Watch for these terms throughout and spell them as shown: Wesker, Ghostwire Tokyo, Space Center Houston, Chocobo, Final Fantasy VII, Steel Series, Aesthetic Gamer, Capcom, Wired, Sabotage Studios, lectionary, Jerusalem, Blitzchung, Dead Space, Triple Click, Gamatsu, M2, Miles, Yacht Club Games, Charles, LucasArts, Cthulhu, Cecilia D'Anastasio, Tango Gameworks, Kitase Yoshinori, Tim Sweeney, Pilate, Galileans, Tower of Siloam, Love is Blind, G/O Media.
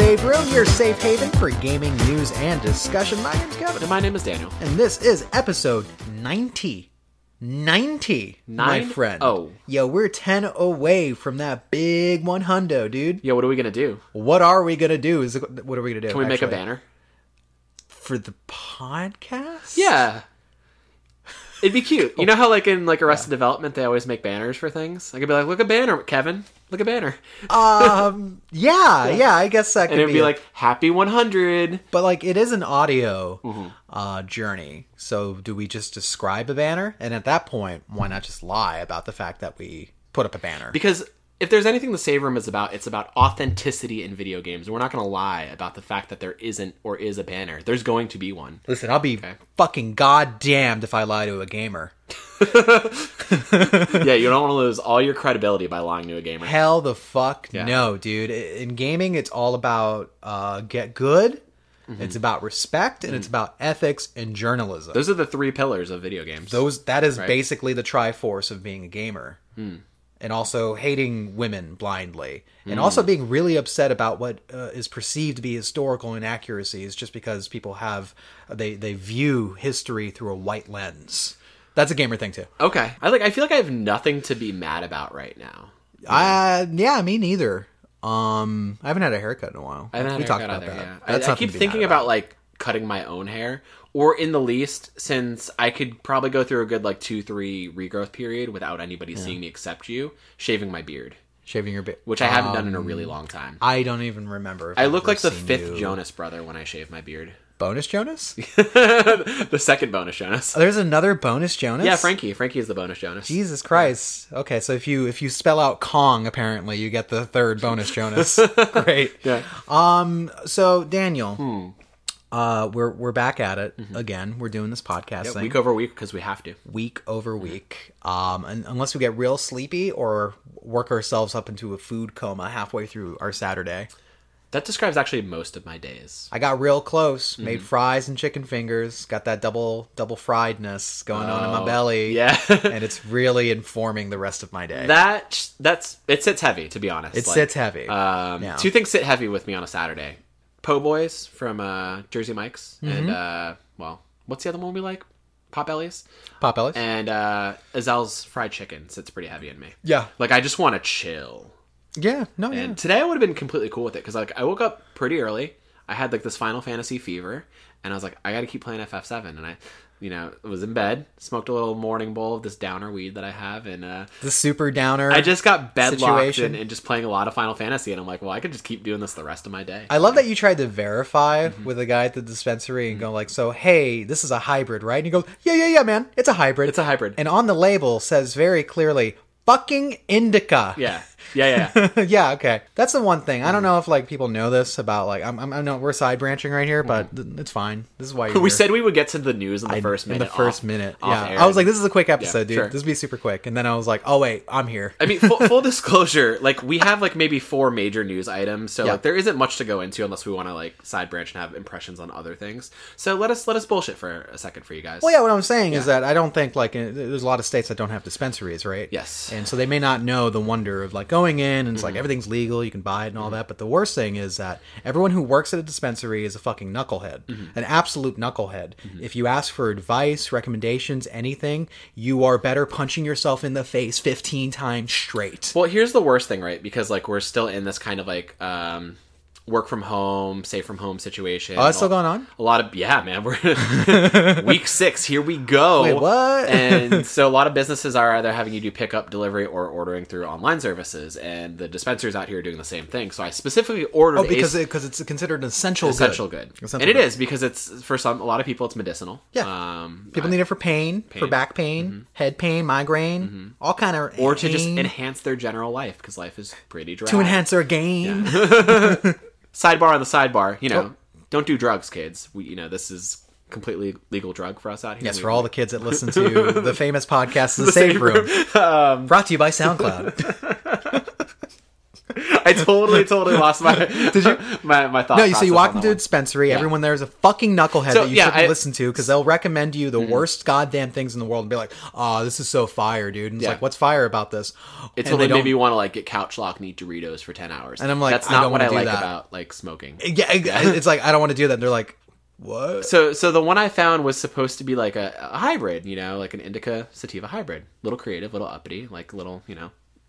Save Room, your safe haven for gaming news and discussion. My name's Kevin. And my name is Daniel. And this is episode 90. 90, my friend. Oh. Yo, we're 10 away from that big 100, dude. Yo, what are we going to do? Can we make a banner? For the podcast? Yeah. It'd be cute. You know how like in like Arrested Development they always make banners for things? I could be like, look, a banner, Kevin. Look, a banner. Yeah, I guess that could be. And it'd be like, happy 100. But like it is an audio journey. So do we just describe a banner? And at that point, why not just lie about the fact that we put up a banner? Because if there's anything the Save Room is about, it's about authenticity in video games. We're not going to lie about the fact that there isn't or is a banner. There's going to be one. Listen, I'll be fucking goddamned if I lie to a gamer. Yeah, you don't want to lose all your credibility by lying to a gamer. Hell the fuck no, dude. In gaming, it's all about get good. It's about respect, and it's about ethics and journalism. Those are the three pillars of video games. That is basically the triforce of being a gamer. And also hating women blindly. And also being really upset about what is perceived to be historical inaccuracies just because people have... They view history through a white lens. That's a gamer thing, too. Okay. I feel like I have nothing to be mad about right now. Yeah, me neither. I haven't had a haircut in a while. I haven't had a haircut either, yeah. I keep thinking about, like, cutting my own hair. Or in the least, since I could probably go through a good, like, 2-3 regrowth period without anybody seeing me except you, shaving my beard. Shaving your beard. Which I haven't done in a really long time. I don't even remember. I look like the fifth Jonas brother when I shave my beard. Bonus Jonas? The second Bonus Jonas. Oh, there's another Bonus Jonas? Yeah, Frankie. Frankie is the Bonus Jonas. Jesus Christ. Yeah. Okay, so if you spell out Kong, apparently, you get the third Bonus Jonas. Great. Yeah. So, Daniel... we're back at it again. We're doing this podcast thing. Week over week because we have to. Week over week. And unless we get real sleepy or work ourselves up into a food coma halfway through our Saturday. That describes actually most of my days. I got real close. Made fries and chicken fingers. Got that double friedness going on in my belly. Yeah. And it's really informing the rest of my day. It sits heavy, to be honest. It sits heavy. Two things sit heavy with me on a Saturday. Po' Boys from Jersey Mike's and what's the other one we like? Pop Ellie's and Azel's fried chicken sits pretty heavy in me. Yeah, like I just want to chill. Yeah, no. And today I would have been completely cool with it because like I woke up pretty early. I had like this Final Fantasy fever, and I was like, I got to keep playing FF7, and I. You know, I was in bed, smoked a little morning bowl of this downer weed that I have, and the super downer. I just got bed locked and just playing a lot of Final Fantasy, and I'm like, well, I could just keep doing this the rest of my day. I love that you tried to verify with a guy at the dispensary and go like, so hey, this is a hybrid, right? And he goes, yeah, man, it's a hybrid. It's a hybrid. And on the label says very clearly, fucking indica. Yeah. Yeah, okay. That's the one thing. I don't know if like people know this about like I know we're side branching right here, but it's fine. This is why you're we said we would get to the news in the first minute. Yeah. I was like, this is a quick episode, dude. Sure. This would be super quick. And then I was like, oh wait, I'm here. I mean, full disclosure, like we have like maybe 4 major news items, so like there isn't much to go into unless we want to like side branch and have impressions on other things. So let us bullshit for a second for you guys. Well, yeah, what I'm saying is that I don't think like there's a lot of states that don't have dispensaries, right? Yes. And so they may not know the wonder of like going in, and it's like everything's legal, you can buy it and all that. But the worst thing is that everyone who works at a dispensary is a fucking knucklehead, an absolute knucklehead. If you ask for advice, recommendations, anything, you are better punching yourself in the face 15 times straight. Well, here's the worst thing, right? Because like we're still in this kind of like work from home, safe from home situation. Oh, it's still going on? A lot of, yeah, man. We're week 6, here we go. Wait, what? And so a lot of businesses are either having you do pickup, delivery, or ordering through online services. And the dispensers out here are doing the same thing. So I specifically ordered because it's considered an essential good. Essential good. Is because it's, for a lot of people, it's medicinal. Yeah. People need it for pain, for back pain, head pain, migraine, all kind of pain. Or to just enhance their general life, because life is pretty dry. To enhance their game. Yeah. Sidebar on the sidebar, you know, don't do drugs, kids. We, you know, this is completely legal drug for us out here. Yes, for all the kids that listen to the famous podcast, The Save Room. Brought to you by SoundCloud. I I totally lost my my thought. No, so you walk into a dispensary. Yeah. Everyone there is a fucking knucklehead that you shouldn't listen to because they'll recommend you the worst goddamn things in the world and be like, "Oh, this is so fire, dude." And it's like, "What's fire about this?" It's when they maybe want to like get couch locked and eat Doritos for 10 hours. And I'm like, that's not what I like about like smoking. Yeah, it's like I don't want to do that. And they're like, what? So the one I found was supposed to be like a hybrid, you know, like an indica sativa hybrid. Little creative, little uppity, like little, you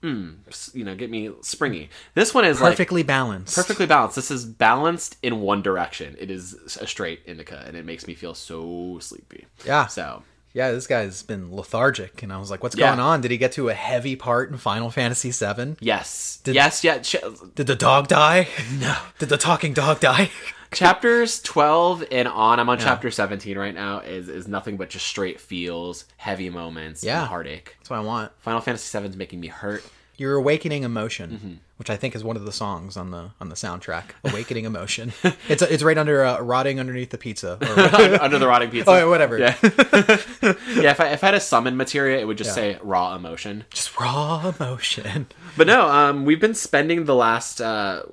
know, get me springy. This one is perfectly like balanced. Perfectly balanced. This is balanced in one direction. It is a straight indica, and it makes me feel so sleepy. Yeah. So. Yeah, this guy's been lethargic, and I was like, what's going on? Did he get to a heavy part in Final Fantasy VII? Yes. Did the dog die? No. Did the talking dog die? Chapters 12 and on, I'm on chapter 17 right now, is nothing but just straight feels, heavy moments, and heartache. That's what I want. Final Fantasy VII is making me hurt. You're awakening emotion, which I think is one of the songs on the soundtrack. Awakening emotion. It's right under rotting underneath the pizza, or under the rotting pizza. Oh, whatever. Yeah. If I had a summon material, it would just say raw emotion. Just raw emotion. But no, we've been spending the last 8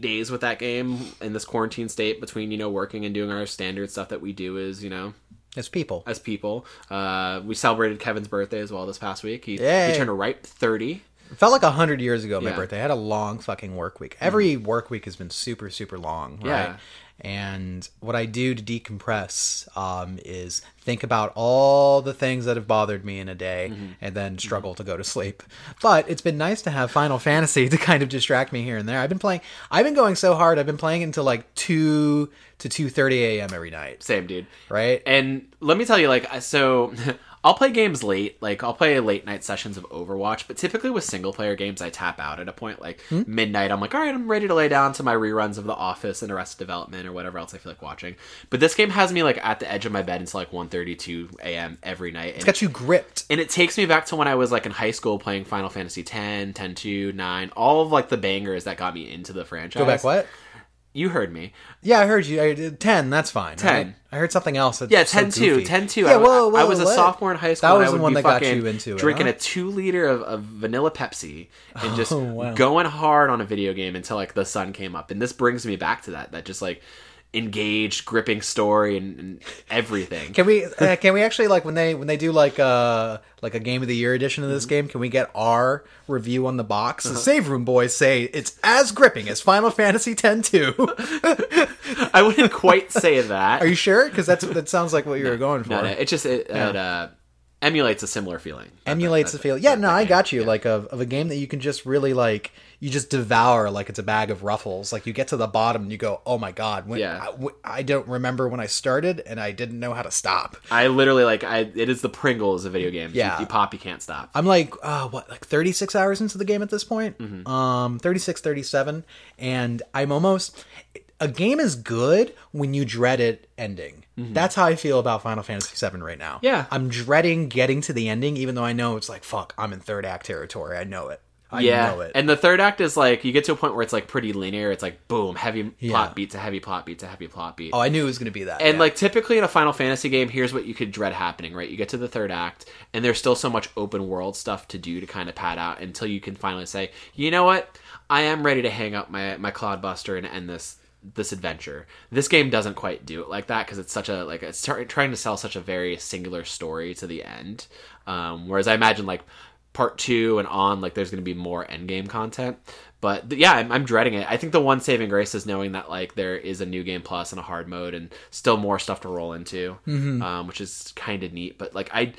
days with that game in this quarantine state between working and doing our standard stuff that we do is as people. We celebrated Kevin's birthday as well this past week. He turned a ripe 30. It felt like 100 years ago, my birthday. I had a long fucking work week. Every work week has been super, super long, right? Yeah. And what I do to decompress is think about all the things that have bothered me in a day and then struggle to go to sleep. But it's been nice to have Final Fantasy to kind of distract me here and there. I've been going so hard. I've been playing it until like 2 to 2:30 a.m. every night. Same, dude. Right? And let me tell you, I'll play games late, like I'll play late night sessions of Overwatch, but typically with single player games, I tap out at a point like midnight. I'm like, all right, I'm ready to lay down to my reruns of The Office and Arrested Development or whatever else I feel like watching. But this game has me like at the edge of my bed until like 1:32 a.m. every night. It's got you gripped. And it takes me back to when I was like in high school playing Final Fantasy X, X-2, 9, all of like the bangers that got me into the franchise. Go back what? You heard me. Yeah, I heard you. 10, that's fine. 10. Right? I heard something else. That's 10-2. So 10-2. Yeah, I was a sophomore in high school. That was the one that got you into it. Drinking a 2-liter of vanilla Pepsi and just going hard on a video game until like the sun came up. And this brings me back to that just like engaged, gripping story and everything. Can we actually like when they do like a Game of the Year edition of this game, can we get our review on the box? The Save Room boys say it's as gripping as Final Fantasy X-2. I wouldn't quite say that. Are you sure? Because that sounds like what you were going for. No, it emulates a similar feeling. Yeah, no, I got you. Yeah. Like of a game that you can just really like. You just devour like it's a bag of Ruffles. Like you get to the bottom and you go, oh my God. I don't remember when I started and I didn't know how to stop. I literally it is the Pringles of video games. Yeah. You pop, you can't stop. I'm like, 36 hours into the game at this point? 36, 37. And I'm almost... A game is good when you dread it ending. That's how I feel about Final Fantasy VII right now. Yeah. I'm dreading getting to the ending, even though I know it's like, fuck, I'm in third act territory. I know it. Know it. And the third act is like you get to a point where it's like pretty linear. It's like boom, heavy plot beat to heavy plot beat to heavy plot beat. Oh, I knew it was going to be that. And like typically in a Final Fantasy game, here's what you could dread happening, right? You get to the third act, and there's still so much open world stuff to do to kind of pad out until you can finally say, you know what, I am ready to hang up my Cloudbuster and end this adventure. This game doesn't quite do it like that because it's such a like it's trying to sell such a very singular story to the end. Whereas I imagine like Part 2 and on, like there's going to be more endgame content, but I'm dreading it. I think the one saving grace is knowing that like there is a new game plus and a hard mode and still more stuff to roll into, which is kind of neat. But like I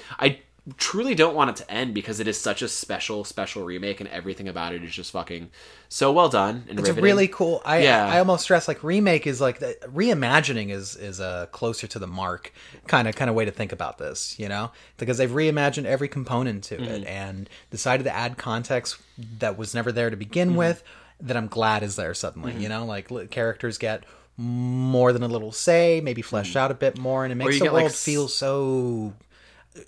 truly don't want it to end because it is such a special remake and everything about it is just fucking so well done and riveting. Really cool. I almost stress like remake is like the reimagining is a closer to the mark kind of way to think about this, because they've reimagined every component to it and decided to add context that was never there to begin with that I'm glad is there suddenly. Like characters get more than a little say, maybe fleshed out a bit more, and it makes the world feel so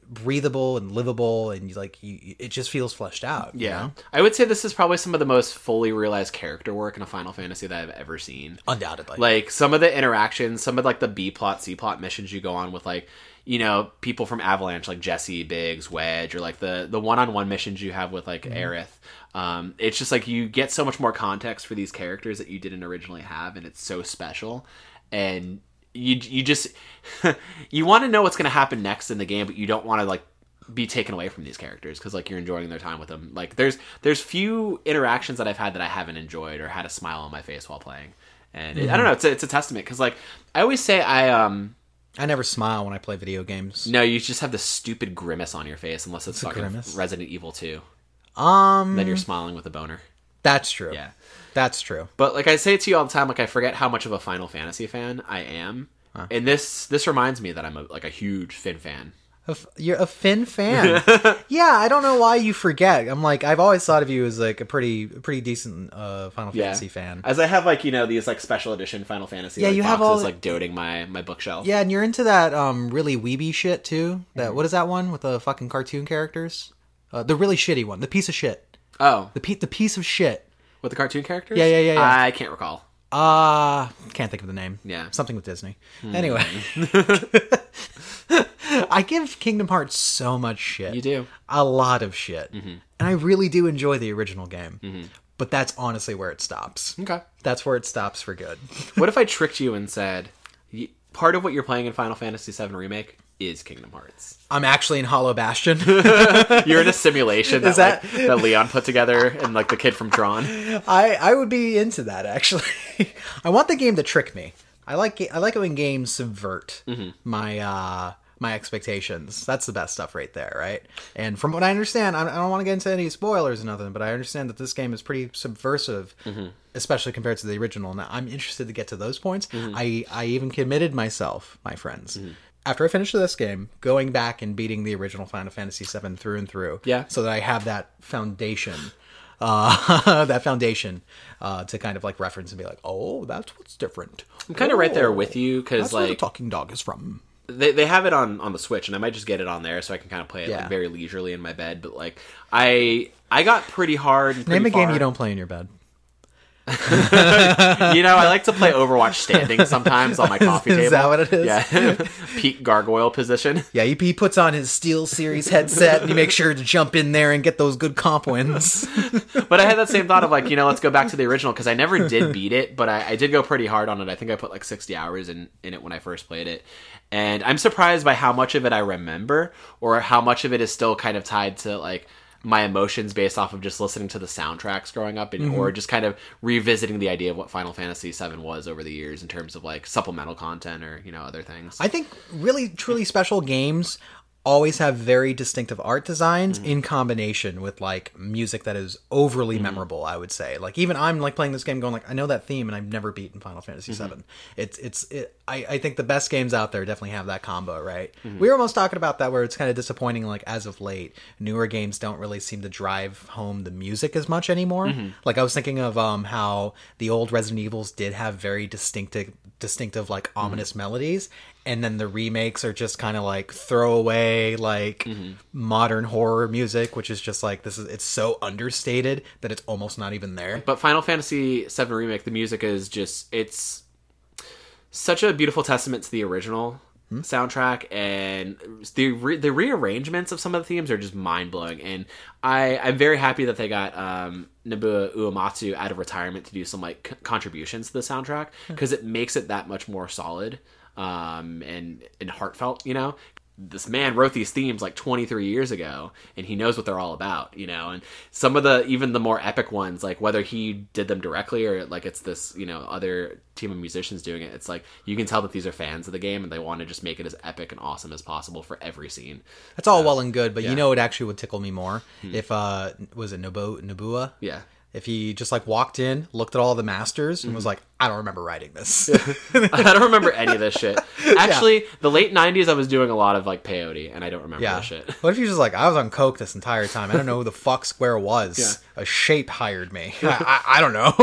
breathable and livable, and it just feels fleshed out. Yeah, you know? I would say this is probably some of the most fully realized character work in a Final Fantasy that I've ever seen. Undoubtedly, some of the interactions, some of the B plot, C plot missions you go on with people from Avalanche, Jesse, Biggs, Wedge, or the one-on-one missions you have with Aerith. It's just you get so much more context for these characters that you didn't originally have, and it's so special. And you just you want to know what's going to happen next in the game, but you don't want to be taken away from these characters because you're enjoying their time with them. There's few interactions that I've had that I haven't enjoyed or had a smile on my face while playing. And I don't know, it's a testament because I always say I never smile when I play video games. No, you just have this stupid grimace on your face, unless it's fucking Resident Evil 2. Then you're smiling with a boner. That's true. Yeah. That's true. But I say to you all the time, I forget how much of a Final Fantasy fan I am. Huh. And this reminds me that I'm a huge Finn fan. You're a Finn fan. Yeah, I don't know why you forget. I'm I've always thought of you as a pretty decent Final Fantasy fan. As I have these special edition Final Fantasy you boxes have all doting my bookshelf. Yeah, and you're into that really weeby shit too. That What is that one with the fucking cartoon characters? The really shitty one, the piece of shit. Oh, the piece of shit with the cartoon characters. Yeah. I can't recall. Can't think of the name. Yeah, something with Disney. Anyway. I give Kingdom Hearts so much shit. You do. A lot of shit. Mm-hmm. And I really do enjoy the original game. Mm-hmm. But that's honestly where it stops. Okay. That's where it stops for good. What if I tricked you and said, part of what you're playing in Final Fantasy VII Remake is Kingdom Hearts. I'm actually in Hollow Bastion. You're in a simulation that Leon put together and the kid from Tron. I would be into that, actually. I want the game to trick me. I like it when games subvert my expectations. That's the best stuff right there, right? And from what I understand, I don't want to get into any spoilers or nothing, but I understand that this game is pretty subversive, especially compared to the original. Now, I'm interested to get to those points. Mm-hmm. I even committed myself, my friends, after I finish this game, going back and beating the original Final Fantasy VII through and through, so that I have that foundation. To kind of reference and be oh, that's what's different. I'm kind of right there with you because that's where the talking dog is from. They have it on the Switch, and I might just get it on there so I can kind of play it very leisurely in my bed. But I got pretty hard. And pretty far. Game you don't play in your bed. I like to play Overwatch standing sometimes on my coffee table. Is that what it is? Yeah. Peak gargoyle position. Yeah, he puts on his Steel Series headset and you make sure to jump in there and get those good comp wins. But I had that same thought of let's go back to the original because I never did beat it, but I did go pretty hard on it. I think I put 60 hours in it when I first played it. And I'm surprised by how much of it I remember or how much of it is still kind of tied to my emotions based off of just listening to the soundtracks growing up and or just kind of revisiting the idea of what Final Fantasy VII was over the years in terms of supplemental content or, other things. I think really, truly special games always have very distinctive art designs in combination with music that is overly memorable, I would say. Even I'm playing this game going I know that theme and I've never beaten Final Fantasy VII. I think the best games out there definitely have that combo, right? We were almost talking about that where it's kind of disappointing as of late newer games don't really seem to drive home the music as much anymore. I was thinking of how the old Resident Evils did have very distinctive ominous melodies. And then the remakes are just kind of throwaway, modern horror music, which is just it's so understated that it's almost not even there. But Final Fantasy VII Remake, the music is it's such a beautiful testament to the original soundtrack, and the rearrangements of some of the themes are just mind-blowing. And I'm very happy that they got Nobuo Uematsu out of retirement to do some contributions to the soundtrack because it makes it that much more solid. And heartfelt, This man wrote these themes 23 years ago, and he knows what they're all about, And some of even the more epic ones, whether he did them directly or it's this, other team of musicians doing it. It's you can tell that these are fans of the game and they want to just make it as epic and awesome as possible for every scene. That's all well and good, but it actually would tickle me more if was it Nobuo? Yeah. If he just walked in, looked at all the masters and was like, I don't remember writing this. I don't remember any of this shit. Actually, the late 90s, I was doing a lot of, like, peyote, and I don't remember that shit. What if you're just like, I was on coke this entire time. I don't know who the fuck Square was. Yeah. A shape hired me. I don't know.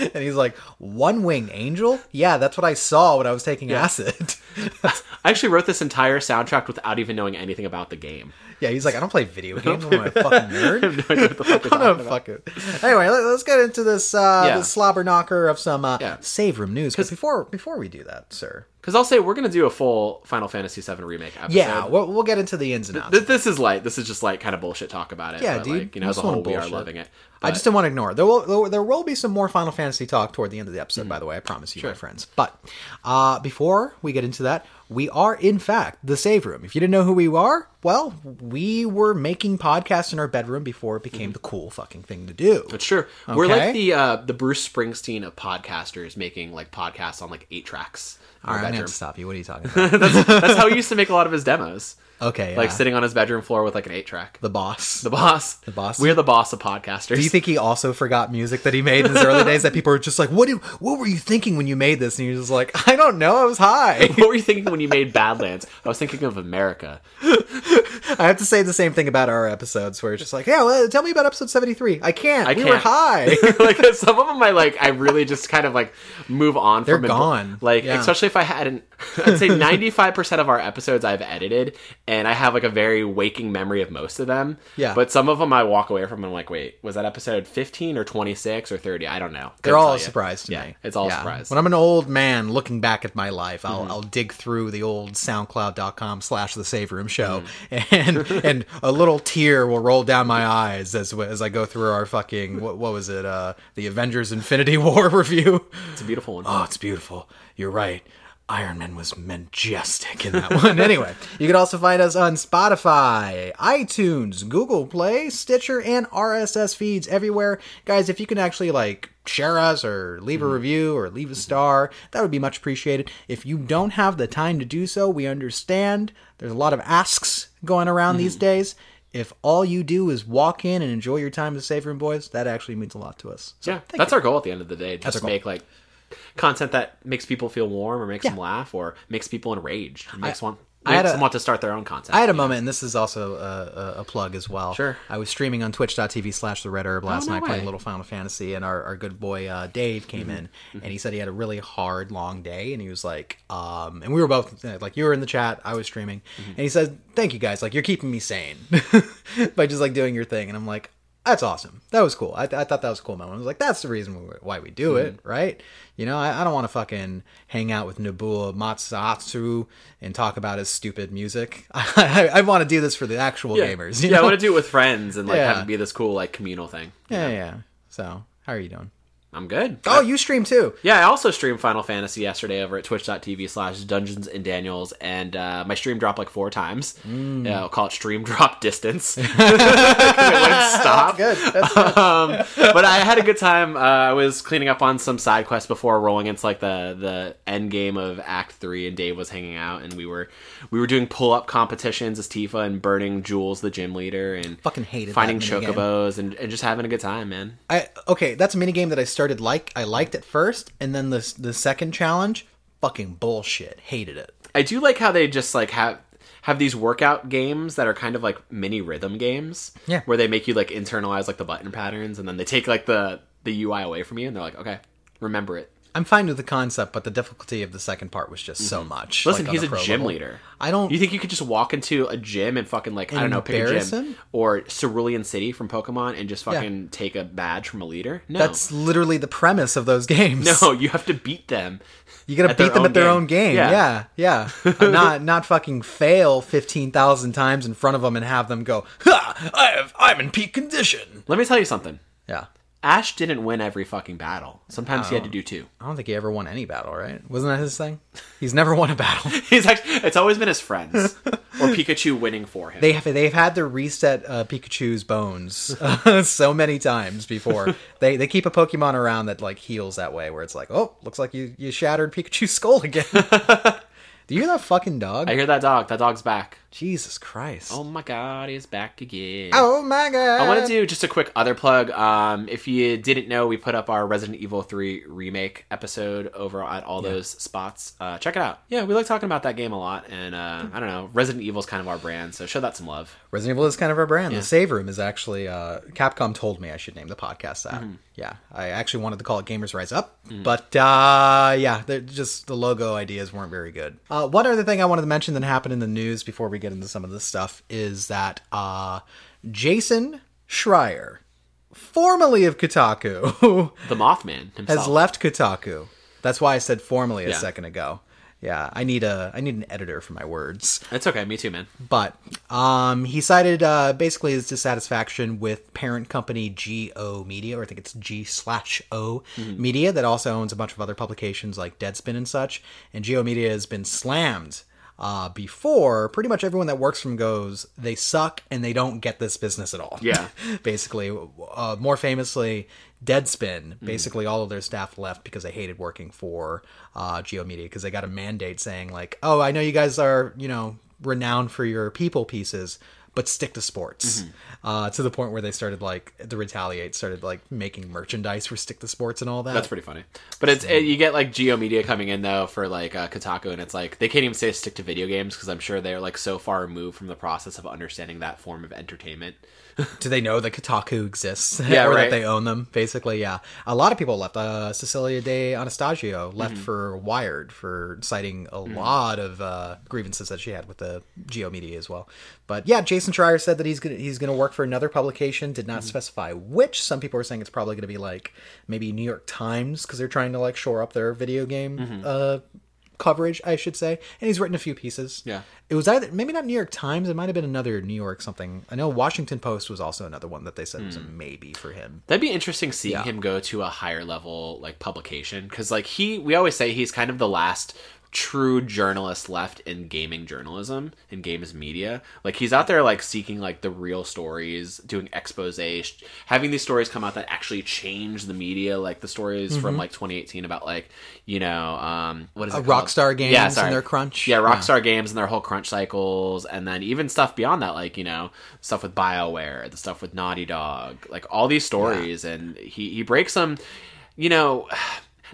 And he's like, one wing angel? Yeah, that's what I saw when I was taking acid. I actually wrote this entire soundtrack without even knowing anything about the game. Yeah, he's like, I don't play video games. I'm a fucking nerd. I have no idea what the fuck they're talking about. Fuck it. Anyway, let's get into this, this slobber knocker of some save room news. Because before we do that, sir, because I'll say we're going to do a full Final Fantasy VII remake episode. Yeah, we'll get into the ins and outs. This is light. This is just like kind of bullshit talk about it. Yeah, but, dude. Like, you know, as a whole, we are loving it. But I just didn't want to ignore it. There will be some more Final Fantasy talk toward the end of the episode, by the way. I promise you, my friends. But before we get into that, we are, in fact, the Save Room. If you didn't know who we are, well, we were making podcasts in our bedroom before it became the cool fucking thing to do. That's true. Okay? We're like the Bruce Springsteen of podcasters, making like podcasts on like 8 tracks. All right, I'm going to stop you. What are you talking about? that's how he used to make a lot of his demos. Okay, yeah. Like sitting on his bedroom floor with like an 8-track. The boss. We're the boss of podcasters. Do you think he also forgot music that he made in his early days that people were just like, what were you thinking when you made this? And he was just like, I don't know, I was high. What were you thinking when you made Badlands? I was thinking of America. I have to say the same thing about our episodes where it's just like, yeah, well, tell me about episode 73. I can't. Were high. Like some of them I really just kind of like move on. They're gone. Especially if I hadn't, I'd say 95% of our episodes I've edited. And I have, like, a very waking memory of most of them. Yeah. But some of them I walk away from and I'm like, wait, was that episode 15 or 26 or 30? I don't know. They're all a surprise to me. It's all a surprise. When I'm an old man looking back at my life, I'll dig through the old soundcloud.com/thesaveroomshow and a little tear will roll down my eyes as I go through our fucking, what was it, the Avengers Infinity War review. It's a beautiful one. Oh, it's beautiful. You're right. Iron Man was majestic in that one. Anyway, you can also find us on Spotify, iTunes, Google Play, Stitcher, and RSS feeds everywhere. Guys, if you can actually, like, share us or leave a review or leave a star, that would be much appreciated. If you don't have the time to do so, we understand. There's a lot of asks going around these days. If all you do is walk in and enjoy your time as Safe Room Boys, that actually means a lot to us. So, yeah, that's our goal at the end of the day. Just make, like, content that makes people feel warm or makes them laugh or makes people enraged. Makes them want to start their own content. I had a moment, and this is also a plug as well. Sure. I was streaming on twitch.tv/theredherb last night playing a little Final Fantasy, and our good boy Dave came in, and he said he had a really hard, long day, and he was like, and we were both, like, you were in the chat, I was streaming, and he said, thank you guys, like, you're keeping me sane by just, like, doing your thing, and I'm like, that's awesome. That was cool. I thought that was a cool moment. I was like, that's the reason why we do it, right? You know, I don't want to fucking hang out with Nobuo Uematsu and talk about his stupid music. I want to do this for the actual gamers. You know? I want to do it with friends and, like, have it be this cool, like, communal thing. Yeah. So, how are you doing? I'm good. Oh, you stream too. Yeah, I also streamed Final Fantasy yesterday over at twitch.tv/dungeonsanddaniels, and my stream dropped like 4 times. I'll call it stream drop distance. It wouldn't stop. That's good. That's good. But I had a good time. I was cleaning up on some side quests before rolling into like the end game of Act 3, and Dave was hanging out, and we were doing pull-up competitions as Tifa and burning Jules, the gym leader, and fucking hated finding chocobos and just having a good time, man. That's a minigame that I started. I liked it first, and then the second challenge, fucking bullshit. Hated it. I do like how they just like have these workout games that are kind of like mini rhythm games. Yeah. Where they make you like internalize like the button patterns, and then they take like the UI away from you, and they're like, okay, remember it. I'm fine with the concept, but the difficulty of the second part was just so much. Listen, like, he's a gym leader. You think you could just walk into a gym and fucking like, I don't know, pick a gym or Cerulean City from Pokemon and just fucking take a badge from a leader? No. That's literally the premise of those games. No, you have to beat them. You gotta beat them at their own game. Yeah. Not fucking fail 15,000 times in front of them and have them go, ha! I'm in peak condition. Let me tell you something. Yeah. Ash didn't win every fucking battle. Sometimes he had to do 2. I don't think he ever won any battle, right? Wasn't that his thing? He's never won a battle. It's always been his friends. Or Pikachu winning for him. They've had to reset Pikachu's bones so many times before. They keep a Pokemon around that like heals that way, where it's like, oh, looks like you shattered Pikachu's skull again. Do you hear that fucking dog? I hear that dog. That dog's back. Jesus Christ. Oh my God, he's back again. Oh my God. I want to do just a quick other plug. If you didn't know, we put up our Resident Evil 3 remake episode over at all those spots. Check it out. Yeah, we like talking about that game a lot. And I don't know, Resident Evil's kind of our brand, so show that some love. Resident Evil is kind of our brand. Yeah. The Save Room is actually, Capcom told me I should name the podcast that. Mm-hmm. Yeah, I actually wanted to call it Gamers Rise Up. Mm-hmm. But yeah, just the logo ideas weren't very good. One other thing I wanted to mention that happened in the news before we get into some of this stuff is that Jason Schreier, formerly of Kotaku, the Mothman himself, has left Kotaku. That's why I said formerly a second ago. Yeah, I need an editor for my words. That's okay, me too, man. But he cited basically his dissatisfaction with parent company G/O Media, or I think it's G/O Media, that also owns a bunch of other publications like Deadspin and such. And G/O Media has been slammed before. Pretty much everyone that works from goes, they suck and they don't get this business at all. Yeah. Basically, more famously, Deadspin. Basically, all of their staff left because they hated working for G/O Media, because they got a mandate saying like, oh, I know you guys are, you know, renowned for your people pieces, but stick to sports. To the point where they started started making merchandise for Stick to Sports and all that. That's pretty funny. But you get like G/O Media coming in though for like Kotaku, and it's like they can't even say stick to video games because I'm sure they're like so far removed from the process of understanding that form of entertainment. Do they know that Kotaku exists? Yeah, or right. That they own them, basically, yeah. A lot of people left. Cecilia D'Anastasio left for Wired for citing a lot of grievances that she had with the G/O Media as well. But yeah, Jason Schreier said that he's going to work for another publication, did not specify which. Some people are saying it's probably going to be like maybe New York Times, because they're trying to like shore up their video game coverage, I should say. And he's written a few pieces. Yeah, it was either maybe not New York Times, it might have been another New York something. I know Washington Post was also another one that they said was a maybe for him. That'd be interesting seeing him go to a higher level like publication, because like we always say he's kind of the last true journalist left in gaming journalism and games media. Like he's out there like seeking like the real stories, doing exposés, having these stories come out that actually change the media, like the stories from like 2018 about like, you know, what is it called? Rockstar Games and their crunch. Yeah, Rockstar Games and their whole crunch cycles, and then even stuff beyond that, like, you know, stuff with BioWare, the stuff with Naughty Dog, like all these stories, and he breaks them, you know.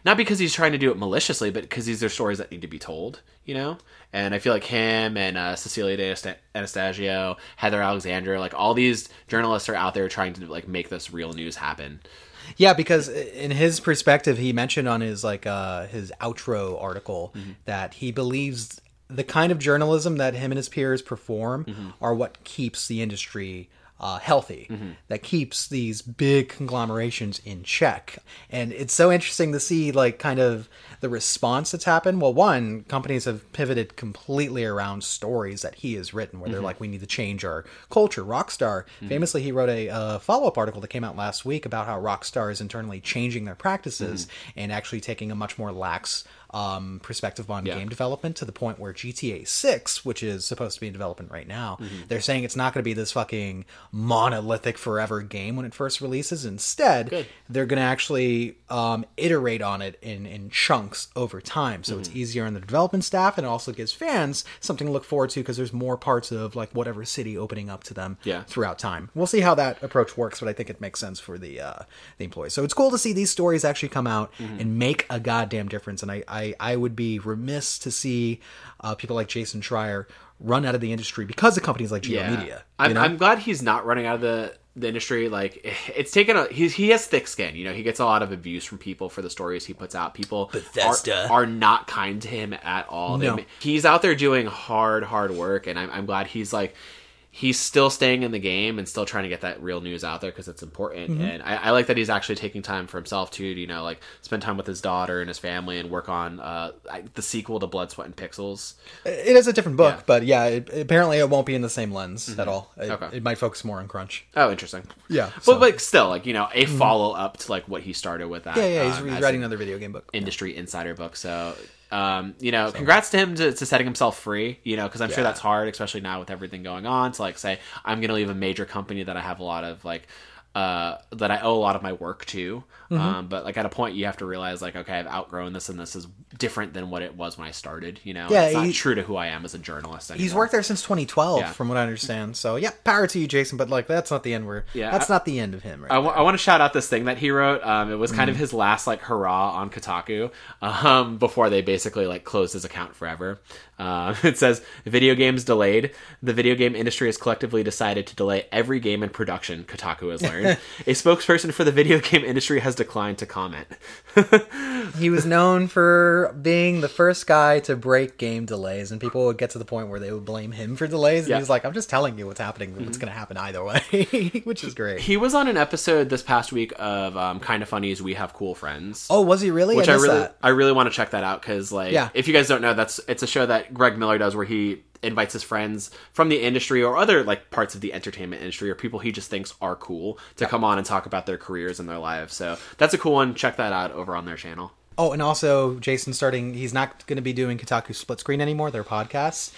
Not because he's trying to do it maliciously, but because these are stories that need to be told, you know? And I feel like him and Cecilia D'Anastasio, Heather Alexander, like all these journalists are out there trying to like make this real news happen. Yeah, because in his perspective, he mentioned on his like his outro article that he believes the kind of journalism that him and his peers perform are what keeps the industry healthy, that keeps these big conglomerations in check. And it's so interesting to see like kind of the response that's happened. Well, one, companies have pivoted completely around stories that he has written, where they're like, we need to change our culture. Rockstar, famously, he wrote a follow-up article that came out last week about how Rockstar is internally changing their practices and actually taking a much more lax perspective on game development, to the point where GTA 6, which is supposed to be in development right now, they're saying it's not going to be this fucking monolithic forever game when it first releases. Instead, they're going to actually iterate on it in chunks over time, so it's easier on the development staff, and it also gives fans something to look forward to, because there's more parts of like whatever city opening up to them throughout time. We'll see how that approach works, but I think it makes sense for the employees. So it's cool to see these stories actually come out and make a goddamn difference. And I would be remiss to see people like Jason Schreier run out of the industry because of companies like G/O Media. I'm glad he's not running out of the industry. Like, it's taken he has thick skin, you know. He gets a lot of abuse from people for the stories he puts out. People are not kind to him at all. No. He's out there doing hard work, and I'm glad he's like, he's still staying in the game and still trying to get that real news out there, because it's important. And I like that he's actually taking time for himself too, to, you know, like spend time with his daughter and his family, and work on the sequel to Blood, Sweat, and Pixels. It is a different book, but apparently it won't be in the same lens at all. It might focus more on crunch. Oh, interesting. Yeah. So. But like still, like, you know, a follow up to like what he started with that. Yeah, he's writing another video game book. Industry insider book, so... you know, congrats to him to setting himself free, you know, because I'm sure that's hard, especially now with everything going on, to like say, I'm going to leave a major company that I have a lot of like that I owe a lot of my work to. Mm-hmm. But like at a point you have to realize like, okay, I've outgrown this and this is different than what it was when I started, you know? Yeah, it's not true to who I am as a journalist anymore. He's worked there since 2012 from what I understand. So yeah, power to you, Jason, but like, that's not the end word. Yeah, that's not the end of him. Right. I want to shout out this thing that he wrote. It was kind of his last like hurrah on Kotaku, before they basically like closed his account forever. It says, video games delayed. The video game industry has collectively decided to delay every game in production, Kotaku has learned. A spokesperson for the video game industry has declined to comment. He was known for being the first guy to break game delays, and people would get to the point where they would blame him for delays, and he was like, I'm just telling you what's happening, what's going to happen either way, which is great. He was on an episode this past week of Kind of Funny's We Have Cool Friends. Oh, was he really? Which I really want to check that out, because like, if you guys don't know, it's a show that Greg Miller does where he invites his friends from the industry or other like parts of the entertainment industry or people he just thinks are cool to come on and talk about their careers and their lives. So that's a cool one. Check that out over on their channel. Oh, and also Jason he's not going to be doing Kotaku Split Screen anymore, their podcast.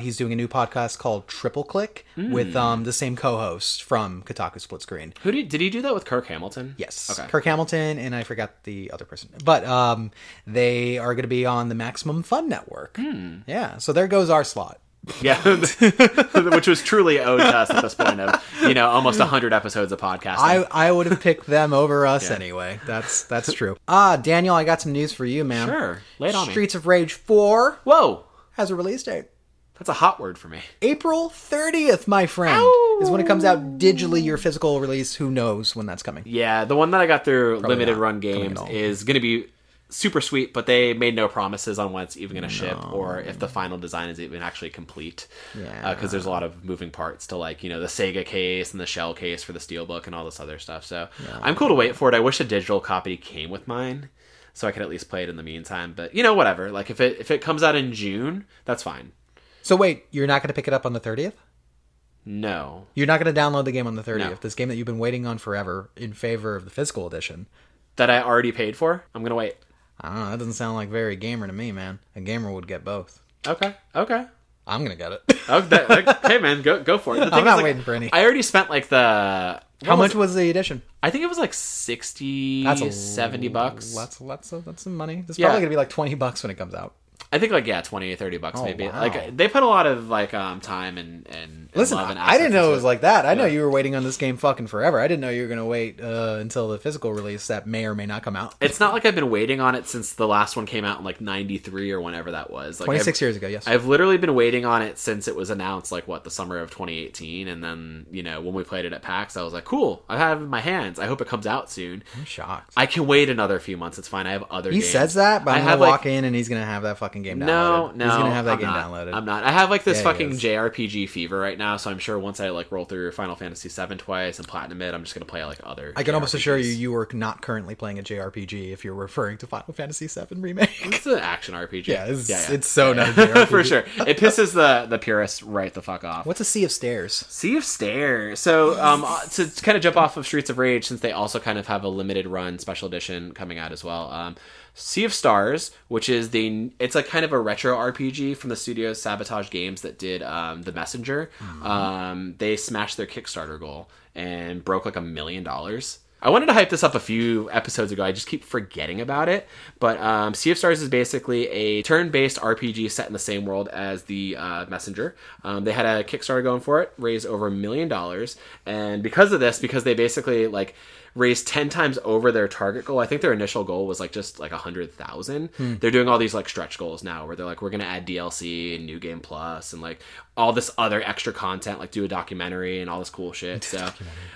He's doing a new podcast called Triple Click with the same co-host from Kotaku Split Screen. Who did he do that with? Kirk Hamilton? Yes. Okay. Kirk Hamilton, and I forgot the other person. But they are going to be on the Maximum Fun Network. Yeah, so there goes our slot. Yeah, which was truly owed to us at this point of, you know, almost 100 episodes of podcasting. I would have picked them over us anyway. That's true. Daniel, I got some news for you, man. Sure, lay it on me. Streets of Rage 4. Whoa, has a release date. That's a hot word for me. April 30th, my friend, is when it comes out digitally. Your physical release, who knows when that's coming? Yeah, the one that I got through Probably Limited Run Games is going to be super sweet, but they made no promises on when it's even going to ship or if the final design is even actually complete. Yeah, because there's a lot of moving parts to, like, you know, the Sega case and the shell case for the Steelbook and all this other stuff. So I'm cool to wait for it. I wish a digital copy came with mine so I could at least play it in the meantime. But, you know, whatever. Like, if it comes out in June, that's fine. So wait, you're not going to pick it up on the 30th? No. You're not going to download the game on the 30th. No. This game that you've been waiting on forever in favor of the physical edition. That I already paid for? I'm going to wait. I don't know. That doesn't sound like very gamer to me, man. A gamer would get both. Okay. I'm gonna get it. Hey, man, go for it. I'm not waiting for any. I already spent like the. How much was the edition? I think it was like $70. That's some money. It's probably gonna be like $20 when it comes out. I think like $20 or $30 maybe. Wow. Like they put a lot of like time and listen. Love and I didn't know it was like that. I know you were waiting on this game fucking forever. I didn't know you were gonna wait until the physical release that may or may not come out. It's not like I've been waiting on it since the last one came out in like '93 or whenever that was. Like 26 years ago, yes. I've literally been waiting on it since it was announced, like the summer of 2018, and then, you know, when we played it at PAX, I was like, cool, I have it in my hands. I hope it comes out soon. I'm shocked. I can wait another few months. It's fine. I have other. He games. Says that, but I'm gonna walk in and he's gonna have that fucking game downloaded. No, he's gonna have that I'm game not. Downloaded. I'm not. I have like this fucking JRPG fever right now, so I'm sure once I like roll through Final Fantasy VII twice and platinum it, I'm just gonna play like other. I can almost assure you are not currently playing a JRPG if you're referring to Final Fantasy VII remake. It's an action RPG. It's so not a JRPG. For sure. It pisses the purists right the fuck off. What's a Sea of Stairs? Sea of Stairs. So to kind of jump off of Streets of Rage, since they also kind of have a limited run special edition coming out as well. Sea of Stars, which is it's like kind of a retro RPG from the studio Sabotage Games that did The Messenger. They smashed their Kickstarter goal and broke like $1 million. I wanted to hype this up a few episodes ago. I just keep forgetting about it. But Sea of Stars is basically a turn-based RPG set in the same world as The Messenger. They had a Kickstarter going for it, raised over $1 million. And because of this, because they basically like raised 10 times over their target goal. I think their initial goal was like just like 100,000. They're doing all these like stretch goals now where they're like, we're going to add DLC and New Game Plus and like all this other extra content, like do a documentary and all this cool shit. So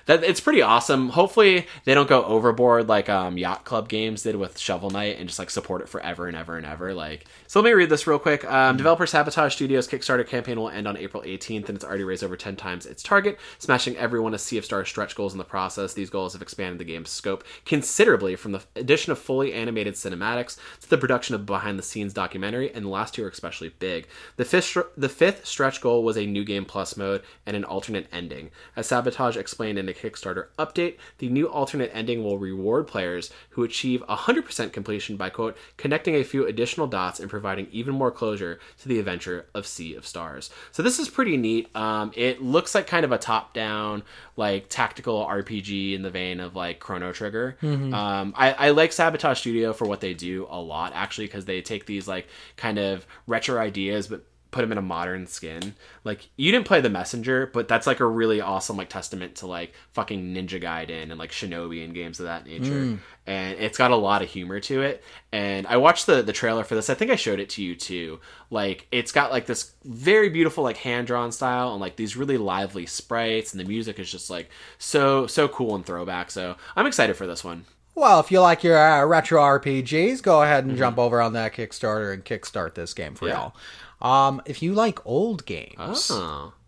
it's pretty awesome. Hopefully they don't go overboard like Yacht Club Games did with Shovel Knight and just like support it forever and ever and ever. Like, so let me read this real quick. Developer Sabotage Studios' Kickstarter campaign will end on April 18th and it's already raised over 10 times its target, smashing every one of Sea of Stars' stretch goals in the process. These goals have expanded the game's scope considerably, from the addition of fully animated cinematics to the production of behind-the-scenes documentary, and the last two are especially big. The fifth stretch goal was a New Game Plus mode and an alternate ending. As Sabotage explained in a Kickstarter update, the new alternate ending will reward players who achieve 100% completion by, quote, connecting a few additional dots and providing even more closure to the adventure of Sea of Stars. So this is pretty neat. It looks like kind of a top-down, like, tactical RPG in the vein of, like, Chrono Trigger. Mm-hmm. I like Sabotage Studio for what they do a lot, actually, because they take these, like, kind of retro ideas, but put them in a modern skin. Like, you didn't play The Messenger, but that's like a really awesome like testament to like fucking Ninja Gaiden and like Shinobi and games of that nature. And it's got a lot of humor to it. And I watched the trailer for this. I think I showed it to you too. Like, it's got like this very beautiful like hand-drawn style and like these really lively sprites, and the music is just like so cool and throwback. So I'm excited for this one. Well, if you like your retro RPGs, go ahead and jump over on that Kickstarter and kickstart this game for y'all. If you like old games,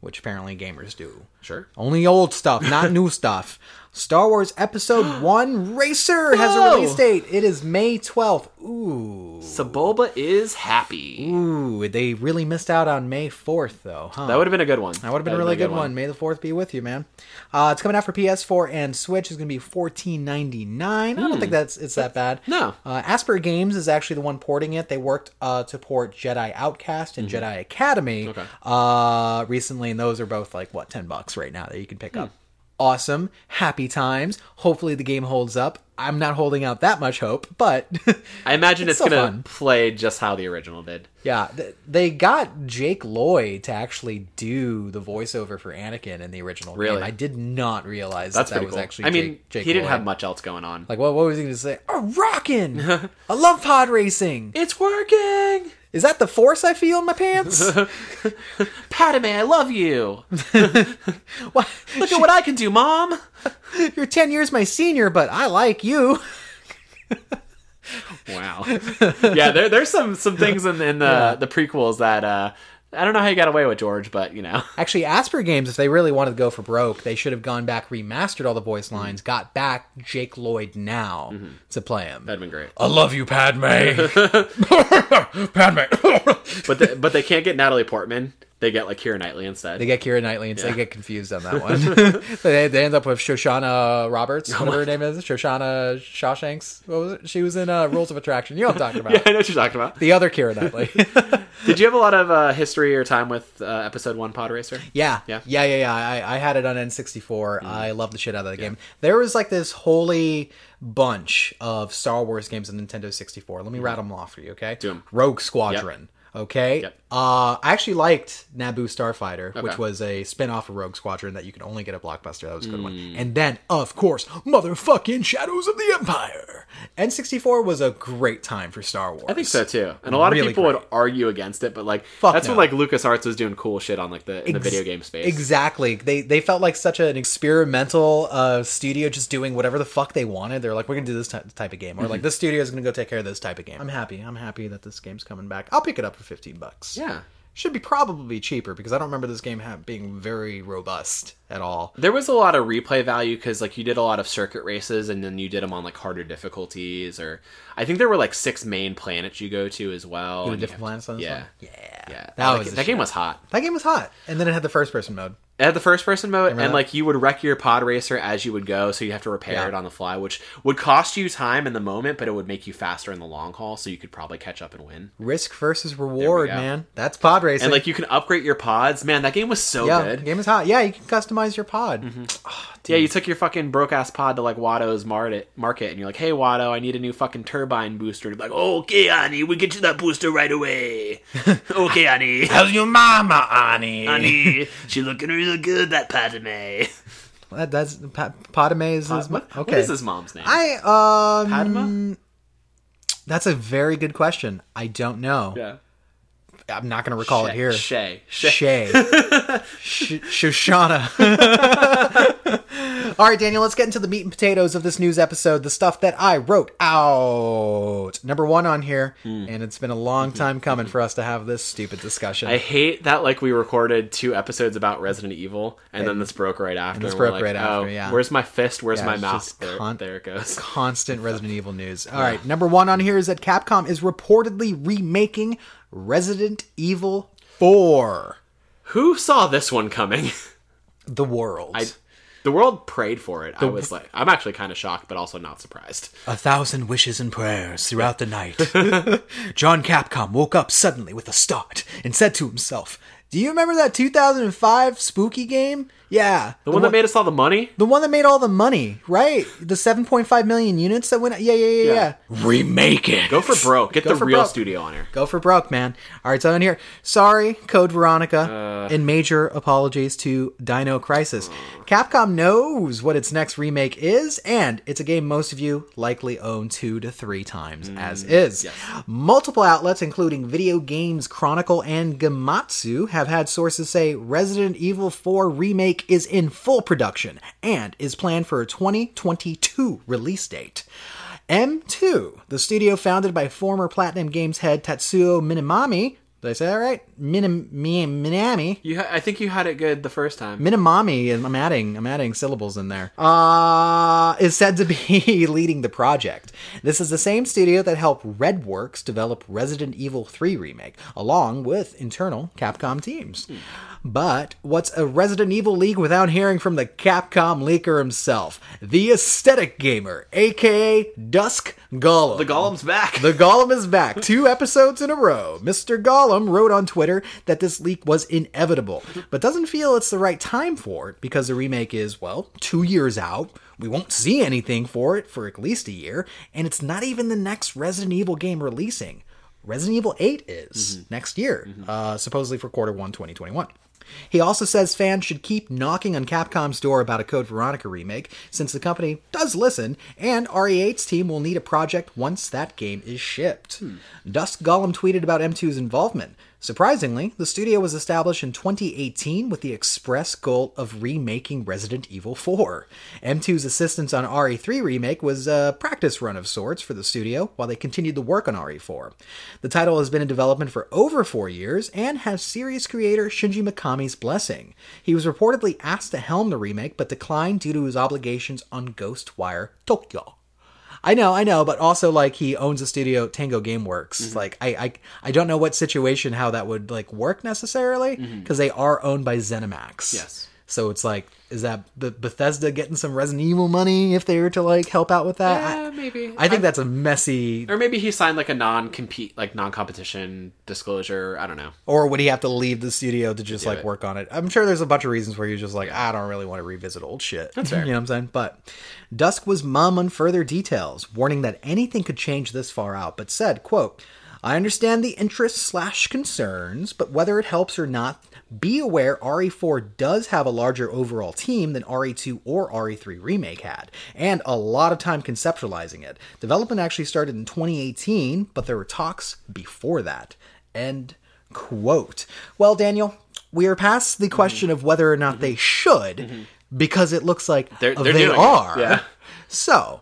which apparently gamers do. Sure. Only old stuff, not new stuff. Star Wars Episode 1 Racer has a release date. It is May 12th. Ooh. Sebulba is happy. Ooh, they really missed out on May 4th, though. Huh? That would have been a good one. That would have been a really good one. May the 4th be with you, man. It's coming out for PS4 and Switch. It's going to be $14.99. I don't think it's that bad. No. Asper Games is actually the one porting it. They worked to port Jedi Outcast and Jedi Academy recently, and those are both like, what, $10 right now that you can pick up. Awesome. Happy times. Hopefully the game holds up. I'm not holding out that much hope, but I imagine it's going to play just how the original did. Yeah. They got Jake Lloyd to actually do the voiceover for Anakin in the original game. I did not realize that was cool. Actually Jake he didn't Lloyd. Have much else going on. Like, what was he going to say? Oh, rockin'! I love pod racing! It's working! Is that the force I feel in my pants? Padme, I love you. Look at what I can do, Mom. You're 10 years my senior, but I like you. Wow. Yeah, there's some things in the prequels that... I don't know how you got away with, George, but, you know. Actually, Asper Games, if they really wanted to go for broke, they should have gone back, remastered all the voice lines, got back Jake Lloyd now to play him. That'd been great. I love you, Padme. Padme. but they can't get Natalie Portman. They get, like, Kira Knightley instead. They get confused on that one. they end up with Shoshana Roberts, whatever her name is. Shoshana Shawshanks. What was it? She was in Rules of Attraction. You know what I'm talking about. Yeah, I know what you're talking about. The other Kira Knightley. Did you have a lot of history or time with Episode 1 Pod Racer? Yeah. I had it on N64. I loved the shit out of the game. There was, like, this holy bunch of Star Wars games on Nintendo 64. Let me rattle them off for you, okay? Do them. Rogue Squadron. Yep. Okay. Yep. I actually liked Naboo Starfighter, which was a spin-off of Rogue Squadron that you could only get at Blockbuster. That was a good one. And then, of course, motherfucking Shadows of the Empire. N64 was a great time for Star Wars. I think so too. And a lot of people would argue against it, but like that's when like LucasArts was doing cool shit on like in the video game space. Exactly. They felt like such an experimental studio just doing whatever the fuck they wanted. They're like, we're going to do this type of game, or like this studio is going to go take care of this type of game. I'm happy that this game's coming back. I'll pick it up for $15. Yeah. Should be probably cheaper, because I don't remember this game being very robust at all. There was a lot of replay value, because like you did a lot of circuit races, and then you did them on like harder difficulties, or I think there were like 6 main planets you go to as well. You different planets on this one? Yeah. That game was hot. That game was hot. And then it had the first-person mode. And like you would wreck your pod racer as you would go, so you have to repair it on the fly, which would cost you time in the moment, but it would make you faster in the long haul, so you could probably catch up and win. Risk versus reward, man. That's pod racing. And like you can upgrade your pods. Man, that game was so good. The game is hot. Yeah, you can customize your pod. Oh, yeah, you took your fucking broke ass pod to like Watto's market, and you're like, hey Watto, I need a new fucking turbine booster. And you're like, okay, Annie, we get you that booster right away. Okay, Annie. How's your mama, Annie? Annie, she looking really good, that Padme. That's Padme is his mom. Okay. What is his mom's name? Padma? That's a very good question. I don't know. Yeah. I'm not going to recall it here. Shay. Shoshana. All right, Daniel, let's get into the meat and potatoes of this news episode, the stuff that I wrote out. Number 1 on here, and it's been a long time coming for us to have this stupid discussion. I hate that like we recorded 2 episodes about Resident Evil, and then this broke right after. Where's my fist? Where's my mouth? There it goes. Constant Resident Evil news. All right, number 1 on here is that Capcom is reportedly remaking Resident Evil 4. Who saw this one coming? The world. I, The world prayed for it. I was like, I'm actually kind of shocked, but also not surprised. 1,000 wishes and prayers throughout the night. John Capcom woke up suddenly with a start and said to himself, do you remember that 2005 spooky game? Yeah. The one that made us all the money? The one that made all the money, right? The 7.5 million units that went out. Yeah. Remake it. Go for broke. Get the real studio on here. Go for broke, man. All right, so in here. Sorry, Code Veronica. And major apologies to Dino Crisis. Capcom knows what its next remake is, and it's a game most of you likely own 2 to 3 times as is. Yes. Multiple outlets, including Video Games Chronicle and Gamatsu, have had sources say Resident Evil 4 remake is in full production and is planned for a 2022 release date. M2, the studio founded by former Platinum Games head Tatsuo Minamami, did I say that right? Minamami. I think you had it good the first time. Minamami, and I'm adding syllables in there, is said to be leading the project. This is the same studio that helped RedWorks develop Resident Evil 3 Remake, along with internal Capcom teams. But what's a Resident Evil leak without hearing from the Capcom leaker himself? The aesthetic gamer, a.k.a. Dusk Golem. The Golem's back. The Golem is back. 2 episodes in a row. Mr. Golem wrote on Twitter that this leak was inevitable, but doesn't feel it's the right time for it because the remake is, 2 years out. We won't see anything for it for at least a year, and it's not even the next Resident Evil game releasing. Resident Evil 8 is next year, supposedly for Q1 2021. He also says fans should keep knocking on Capcom's door about a Code Veronica remake, since the company does listen, and RE8's team will need a project once that game is shipped. Dusk Golem tweeted about M2's involvement. Surprisingly, the studio was established in 2018 with the express goal of remaking Resident Evil 4. M2's assistance on RE3 Remake was a practice run of sorts for the studio while they continued the work on RE4. The title has been in development for over 4 years and has series creator Shinji Mikami's blessing. He was reportedly asked to helm the remake but declined due to his obligations on Ghostwire Tokyo. I know, but also, he owns a studio, Tango Gameworks. I don't know what situation, how that would, work necessarily, because they are owned by ZeniMax. Yes. So it's is that Bethesda getting some Resident Evil money if they were to, help out with that? Yeah, maybe. I think that's a messy... Or maybe he signed, a non-compete, non-competition disclosure. I don't know. Or would he have to leave the studio to just, work on it? I'm sure there's a bunch of reasons where you're just I don't really want to revisit old shit. That's fair. You know what I'm saying? But Dusk was mum on further details, warning that anything could change this far out, but said, quote, I understand the interests / concerns, but whether it helps or not, be aware RE4 does have a larger overall team than RE2 or RE3 Remake had, and a lot of time conceptualizing it. Development actually started in 2018, but there were talks before that. End quote. Well, Daniel, we are past the question of whether or not they should, because it looks like they're they are. Yeah. So...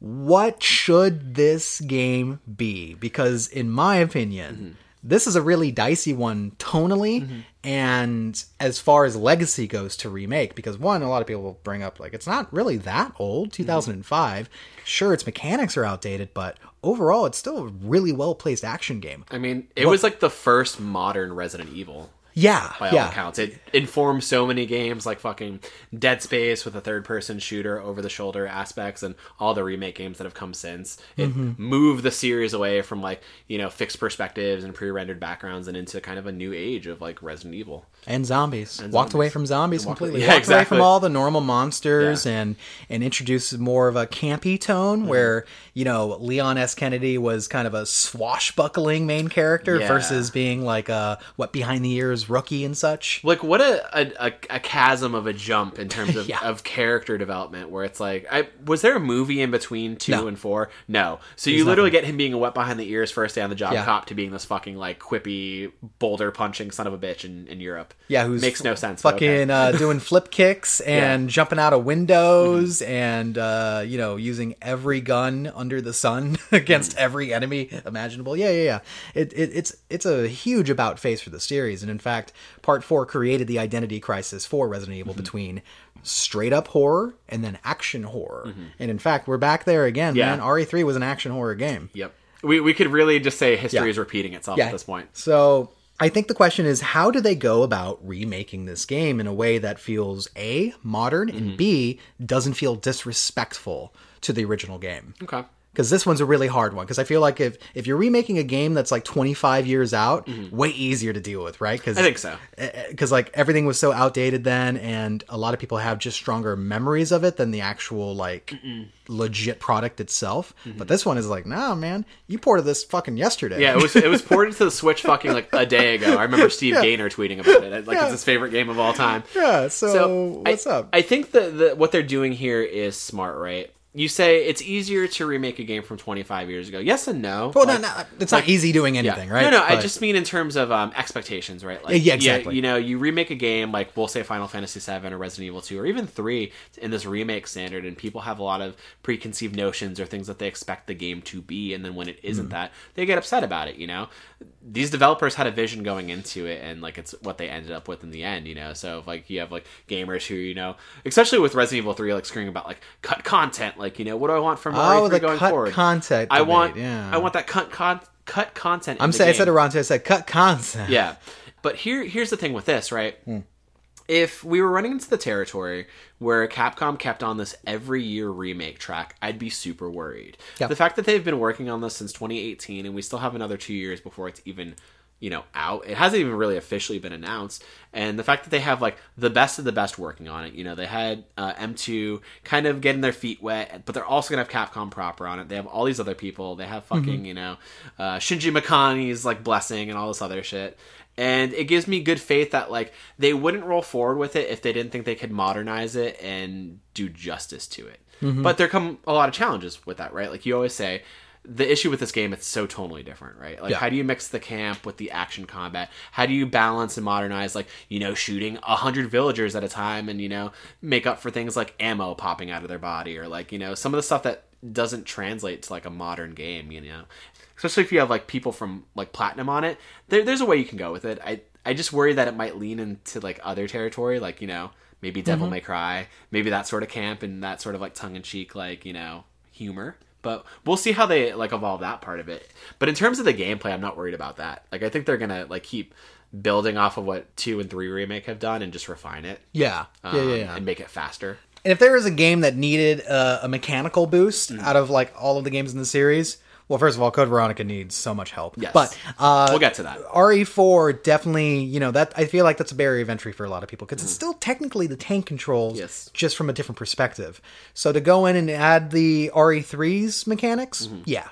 what should this game be? Because in my opinion, this is a really dicey one tonally and as far as legacy goes to remake, because one, a lot of people will bring up it's not really that old, 2005. Sure, its mechanics are outdated, but overall it's still a really well-placed action game. I mean, it was the first modern Resident Evil. Yeah, by all accounts. It informed so many games like fucking Dead Space with a third-person shooter over-the-shoulder aspects and all the remake games that have come since. It moved the series away from fixed perspectives and pre-rendered backgrounds and into kind of a new age of Resident Evil. And zombies. Walked away from zombies completely. Yeah, walked away from all the normal monsters and introduced more of a campy tone where, Leon S. Kennedy was kind of a swashbuckling main character versus being behind the ears rookie and such. What a chasm of a jump in terms of, of character development, where it's was there a movie in between 2 and 4? No. So there's you literally nothing. Get him being a wet behind the ears first day on the job cop to being this fucking quippy boulder punching son of a bitch in Europe. Yeah, who's makes no sense. Fucking doing flip kicks and jumping out of windows and using every gun under the sun against every enemy imaginable. Yeah. It's a huge about face for the series, and in fact, Part 4 created the identity crisis for Resident Evil between straight-up horror and then action horror. And in fact, we're back there again, man. RE3 was an action horror game. Yep. We could really just say history is repeating itself at this point. So I think the question is, how do they go about remaking this game in a way that feels A, modern, and B, doesn't feel disrespectful to the original game? Okay. Because this one's a really hard one. Because I feel like if you're remaking a game that's like 25 years out, way easier to deal with, right? Cause, I think so. Because like everything was so outdated then, and a lot of people have just stronger memories of it than the actual like legit product itself. But this one is like, nah, man, you ported this fucking yesterday. Yeah, it was ported to the Switch fucking like a day ago. I remember Steve Gaynor tweeting about it. Like it's his favorite game of all time. Yeah. So what's up? I think the what they're doing here is smart, right? You say it's easier to remake a game from 25 years ago. Yes and no. Well, like, no, it's like, not easy doing anything, right? No, but I just mean in terms of expectations, right? Like, yeah, exactly. You remake a game like, we'll say Final Fantasy VII or Resident Evil 2 or even 3 in this remake standard, and people have a lot of preconceived notions or things that they expect the game to be, and then when it isn't that, they get upset about it, These developers had a vision going into it, and like it's what they ended up with in the end, So like you have like gamers who, especially with Resident Evil 3, like screaming about like cut content, like, what do I want from Arithmetic going forward? Content. I want that cut content. I said cut content. Yeah, but here's the thing with this, right? If we were running into the territory where Capcom kept on this every year remake track, I'd be super worried. Yep. The fact that they've been working on this since 2018, and we still have another 2 years before it's even out. It hasn't even really officially been announced. And the fact that they have like the best of the best working on it, they had M2 kind of getting their feet wet, but they're also going to have Capcom proper on it. They have all these other people. They have fucking, Shinji Mikami's like blessing and all this other shit. And it gives me good faith that like they wouldn't roll forward with it if they didn't think they could modernize it and do justice to it. But there come a lot of challenges with that, right? Like you always say, the issue with this game, it's so totally different, right? Like, how do you mix the camp with the action combat? How do you balance and modernize, like, shooting 100 villagers at a time and, make up for things like ammo popping out of their body or, like, some of the stuff that doesn't translate to, like, a modern game, Especially if you have, like, people from, like, Platinum on it. There's a way you can go with it. I just worry that it might lean into, like, other territory, like, maybe Devil May Cry, maybe that sort of camp and that sort of, like, tongue-in-cheek, like, humor. But we'll see how they like evolve that part of it. But in terms of the gameplay, I'm not worried about that. Like I think they're gonna like keep building off of what 2 and 3 remake have done and just refine it. Yeah. And make it faster. And if there was a game that needed a mechanical boost out of like all of the games in the series, well, first of all, Code Veronica needs so much help. Yes, but we'll get to that. RE4 definitely, that I feel like that's a barrier of entry for a lot of people because it's still technically the tank controls, just from a different perspective. So to go in and add the RE3's mechanics,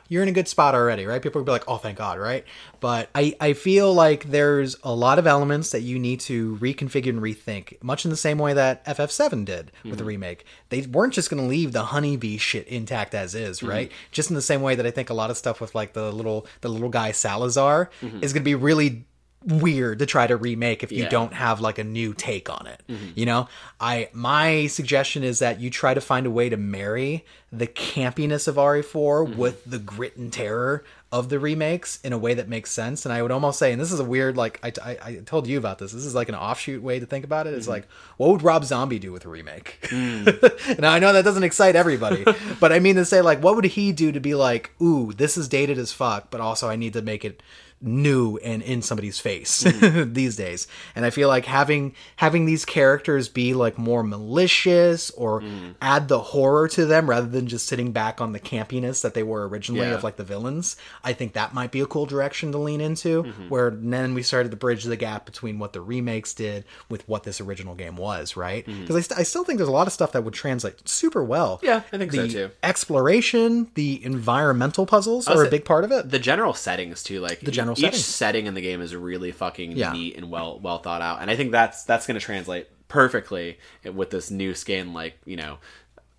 you're in a good spot already, right? People would be like, "Oh, thank God," right? But I feel like there's a lot of elements that you need to reconfigure and rethink, much in the same way that FF7 did with the remake. They weren't just going to leave the honeybee shit intact as is, right? Just in the same way that I think a lot of stuff with like the little guy Salazar is going to be really weird to try to remake if you don't have like a new take on it. My suggestion is that you try to find a way to marry the campiness of RE4 with the grit and terror of the remakes in a way that makes sense. And I would almost say, and this is a weird, like I told you about this is like an offshoot way to think about it. It's like, what would Rob Zombie do with a remake? Now I know that doesn't excite everybody, but I mean to say like, what would he do to be like, ooh, this is dated as fuck, but also I need to make it new and in somebody's face these days. And I feel like having these characters be like more malicious or add the horror to them rather than just sitting back on the campiness that they were originally of like the villains. I think that might be a cool direction to lean into where then we started to bridge the gap between what the remakes did with what this original game was, right? Because I still think there's a lot of stuff that would translate super well. Yeah, I think so too. Exploration, the environmental puzzles are a big part of it. The general settings too, like the general each setting in the game is really fucking neat and well thought out, and I think that's going to translate perfectly with this new skin. Like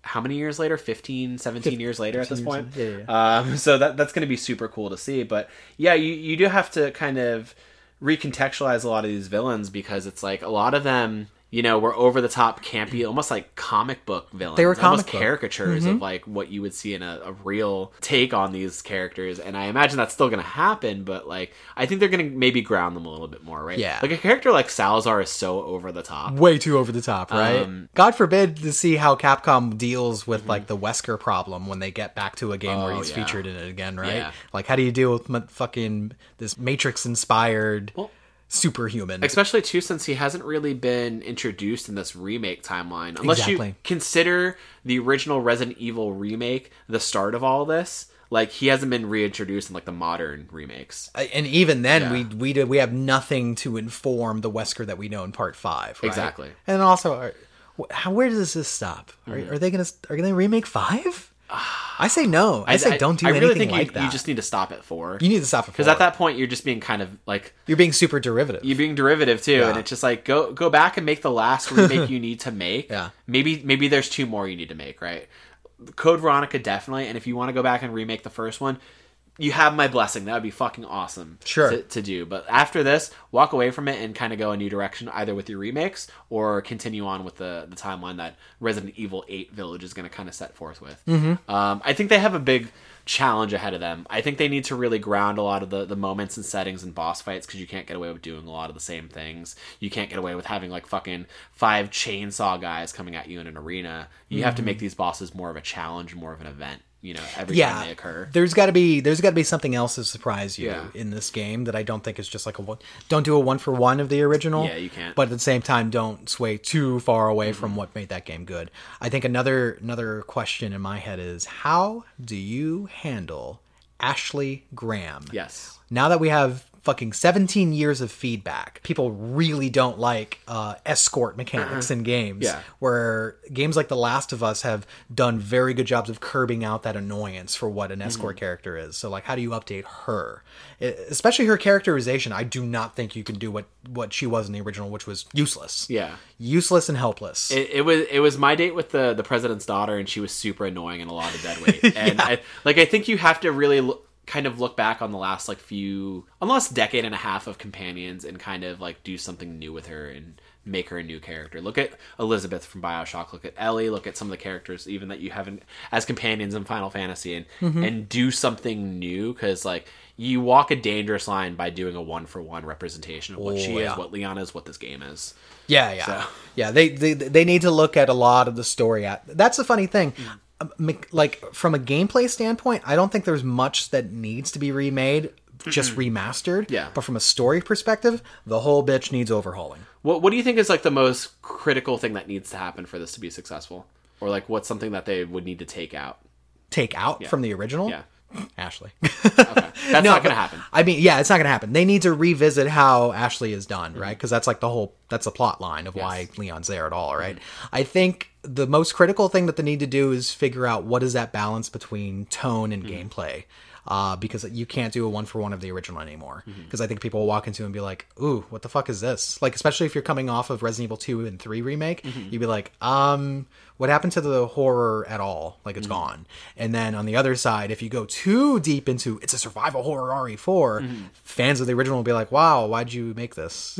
how many years later? 15, 17 years later at this point. So that's going to be super cool to see. But yeah, you do have to kind of recontextualize a lot of these villains because it's like a lot of them. We're over the top, campy, almost like comic book villains. They were almost caricatures of like what you would see in a real take on these characters. And I imagine that's still going to happen, but like I think they're going to maybe ground them a little bit more, right? Yeah. Like a character like Salazar is so over the top, way too over the top, right? God forbid to see how Capcom deals with like the Wesker problem when they get back to a game where he's featured in it again, right? Like how do you deal with fucking this Matrix inspired? Well, superhuman. Especially, too, since he hasn't really been introduced in this remake timeline. Unless you consider the original Resident Evil remake the start of all this. Like, he hasn't been reintroduced in, like, the modern remakes. And even then, we have nothing to inform the Wesker that we know in Part 5, right? Exactly. And also, where does this stop? Mm-hmm. Are they going to remake 5? I say no. I say don't do anything like that. I really think you just need to stop at 4. You need to stop at 4. Because at that point, you're just being kind of, like... You're being super derivative. You're being derivative, too. Yeah. And it's just like, go back and make the last remake you need to make. Yeah. Maybe there's 2 more you need to make, right? Code Veronica, definitely. And if you want to go back and remake the first one, you have my blessing. That would be fucking awesome to do. But after this, walk away from it and kind of go a new direction, either with your remakes or continue on with the timeline that Resident Evil 8 Village is going to kind of set forth with. Mm-hmm. I think they have a big challenge ahead of them. I think they need to really ground a lot of the moments and settings and boss fights, because you can't get away with doing a lot of the same things. You can't get away with having like fucking 5 chainsaw guys coming at you in an arena. You have to make these bosses more of a challenge, more of an event. You know, every time they occur, there's got to be something else to surprise you in this game that I don't think is just like don't do a 1-for-1 of the original. Yeah, you can't. But at the same time, don't sway too far away from what made that game good. I think another question in my head is, how do you handle Ashley Graham? Yes. Now that we have fucking 17 years of feedback, people really don't like escort mechanics in games, where games like The Last of Us have done very good jobs of curbing out that annoyance for what an escort character is. So like, how do you update her, especially her characterization? I do not think you can do what she was in the original, which was useless and helpless. It was my date with the president's daughter, and she was super annoying in a lot of dead weight. And I think you have to really kind of look back on the last decade and a half of companions and kind of like do something new with her and make her a new character. Look at Elizabeth from BioShock, look at Ellie, look at some of the characters even that you haven't as companions in Final Fantasy, and do something new, because like you walk a dangerous line by doing a 1-for-1 representation of what she is, what Leon is, what this game is. So. They need to look at a lot of the story. That's the funny thing. Like, from a gameplay standpoint, I don't think there's much that needs to be remade, just remastered. Yeah. But from a story perspective, the whole bitch needs overhauling. What do you think is like the most critical thing that needs to happen for this to be successful? Or like, what's something that they would need to take out? From the original? Yeah. Ashley. Okay. That's not going to happen. I mean, it's not going to happen. They need to revisit how Ashley is done, right? Because that's like that's the plot line of why Leon's there at all, right? I think the most critical thing that they need to do is figure out what is that balance between tone and gameplay. Because you can't do a 1-for-1 of the original anymore. Because I think people will walk into and be like, ooh, what the fuck is this? Like, especially if you're coming off of Resident Evil 2 and 3 remake, you'd be like, what happened to the horror at all? Like, it's gone. And then on the other side, if you go too deep into, it's a survival horror RE4, fans of the original will be like, wow, why'd you make this?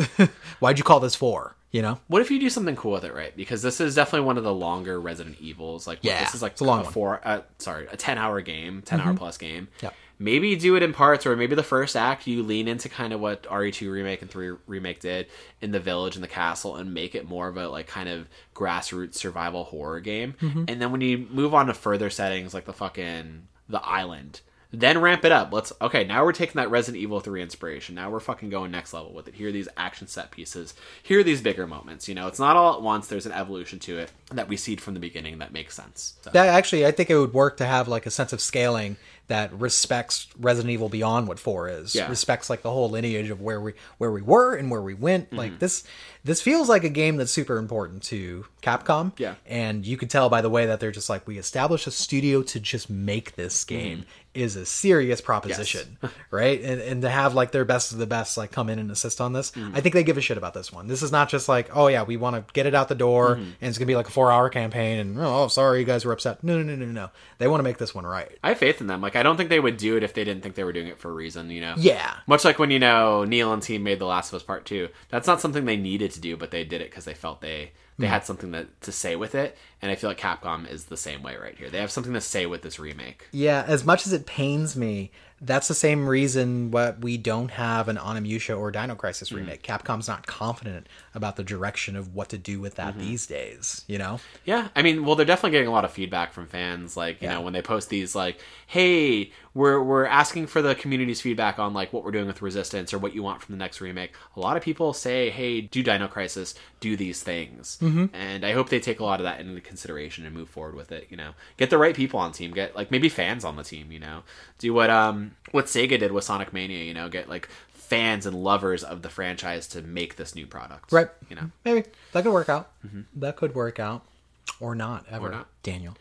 Why'd you call this 4? You know, what if you do something cool with it, right? Because this is definitely one of the longer Resident Evils. Like, this is like it's a long 10-hour game, 10-hour plus game. Yeah. Maybe do it in parts, or maybe the first act you lean into kind of what RE2 remake and 3 remake did in the village and the castle, and make it more of a like kind of grassroots survival horror game. And then when you move on to further settings like the island, then ramp it up. Now we're taking that Resident Evil 3 inspiration. Now we're fucking going next level with it. Here are these action set pieces. Here are these bigger moments. You know, it's not all at once. There's an evolution to it that we seed from the beginning that makes sense. So. That actually, I think it would work to have like a sense of scaling that respects Resident Evil beyond what 4 is. Yeah. Respects like the whole lineage of where we were and where we went. Like this feels like a game that's super important to Capcom. Yeah. And you could tell by the way that they're just like, we established a studio to just make this game is a serious proposition. Yes. Right? And to have like their best of the best like come in and assist on this. I think they give a shit about this one. This is not just like, we want to get it out the door and it's going to be like a 4-hour campaign and sorry you guys were upset. No. They want to make this one right. I have faith in them. Like, I don't think they would do it if they didn't think they were doing it for a reason, you know? Yeah. Much like when, you know, Neil and team made The Last of Us Part 2. That's not something they needed to do, but they did it because they felt they had something to say with it. And I feel like Capcom is the same way right here. They have something to say with this remake. Yeah, as much as it pains me, that's the same reason what we don't have an Onimusha or Dino Crisis remake. Capcom's not confident about the direction of what to do with that these days, you know? Yeah, I mean, well, they're definitely getting a lot of feedback from fans. Like, you know, when they post these, like, hey, we're asking for the community's feedback on like what we're doing with Resistance or what you want from the next remake. A lot of people say, hey, do Dino Crisis, do these things. Mm-hmm. And I hope they take a lot of that into consideration and move forward with it, you know. Get the right people on the team. Get like maybe fans on the team, you know. Do what Sega did with Sonic Mania, you know, get like fans and lovers of the franchise to make this new product. Right. You know. Maybe. That could work out. Mm-hmm. That could work out. Or not ever. Or not. Daniel.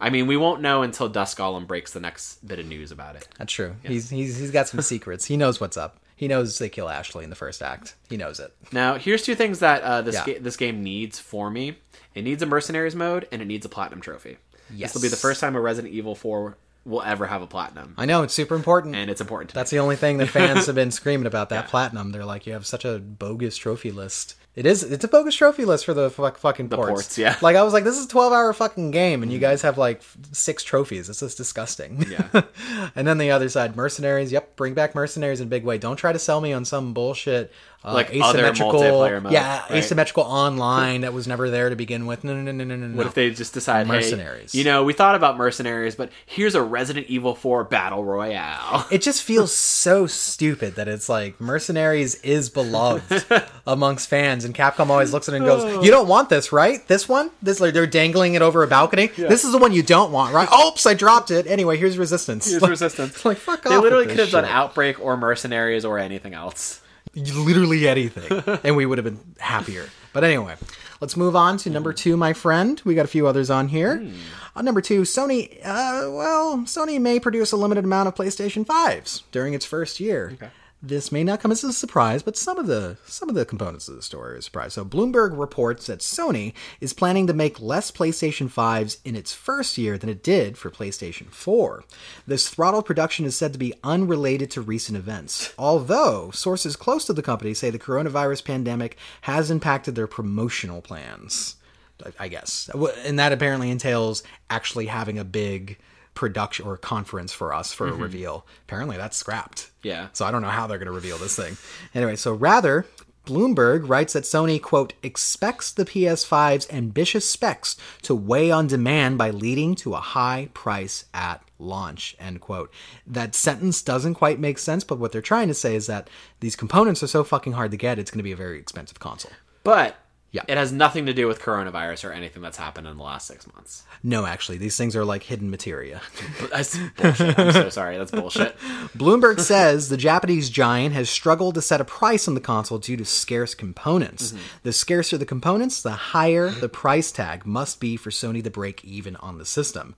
I mean, we won't know until Dusk Golem breaks the next bit of news about it. That's true. Yeah. He's got some secrets. He knows what's up. He knows they kill Ashley in the first act. He knows it. Now, here's two things that this game needs for me. It needs a Mercenaries mode, and it needs a Platinum Trophy. Yes. This will be the first time a Resident Evil 4 will ever have a Platinum. I know, it's super important. And it's important to me. That's the only thing that fans have been screaming about, that Platinum. They're like, you have such a bogus trophy list. It's a bogus trophy list for the fucking ports. The ports, yeah. Like, I was like, this is a 12-hour fucking game, and you guys have, like, 6 trophies. This is disgusting. Yeah. And then the other side, Mercenaries. Yep, bring back Mercenaries in a big way. Don't try to sell me on some bullshit like asymmetrical other multiplayer mode. Yeah, right? Asymmetrical online that was never there to begin with. No. What if they just decide, Mercenaries. Hey, you know, we thought about Mercenaries, but here's a Resident Evil 4 Battle Royale. It just feels so stupid that it's like, Mercenaries is beloved amongst fans. And Capcom always looks at it and goes, you don't want this, right? This one? This, like, they're dangling it over a balcony? Yeah. This is the one you don't want, right? Oops, I dropped it. Anyway, here's Resistance. Here's Resistance. Like, fuck off. They literally could have done Outbreak or Mercenaries or anything else. Literally anything. And we would have been happier. But anyway, let's move on to number 2, my friend. We got a few others on here. Number 2, Sony, Sony may produce a limited amount of PlayStation 5s during its first year. Okay. This may not come as a surprise, but some of the components of the story are a surprise. So Bloomberg reports that Sony is planning to make less PlayStation 5s in its first year than it did for PlayStation 4. This throttled production is said to be unrelated to recent events, although sources close to the company say the coronavirus pandemic has impacted their promotional plans, I guess. And that apparently entails actually having a big production or conference for us for a reveal. Apparently that's scrapped. Yeah. So I don't know how they're going to reveal this thing. Anyway, so rather, Bloomberg writes that Sony, quote, expects the PS5's ambitious specs to weigh on demand by leading to a high price at launch, end quote. That sentence doesn't quite make sense, but what they're trying to say is that these components are so fucking hard to get, it's going to be a very expensive console. But yeah. It has nothing to do with coronavirus or anything that's happened in the last 6 months. No, actually. These things are like hidden materia. That's bullshit. I'm so sorry. That's bullshit. Bloomberg says the Japanese giant has struggled to set a price on the console due to scarce components. Mm-hmm. The scarcer the components, the higher the price tag must be for Sony to break even on the system.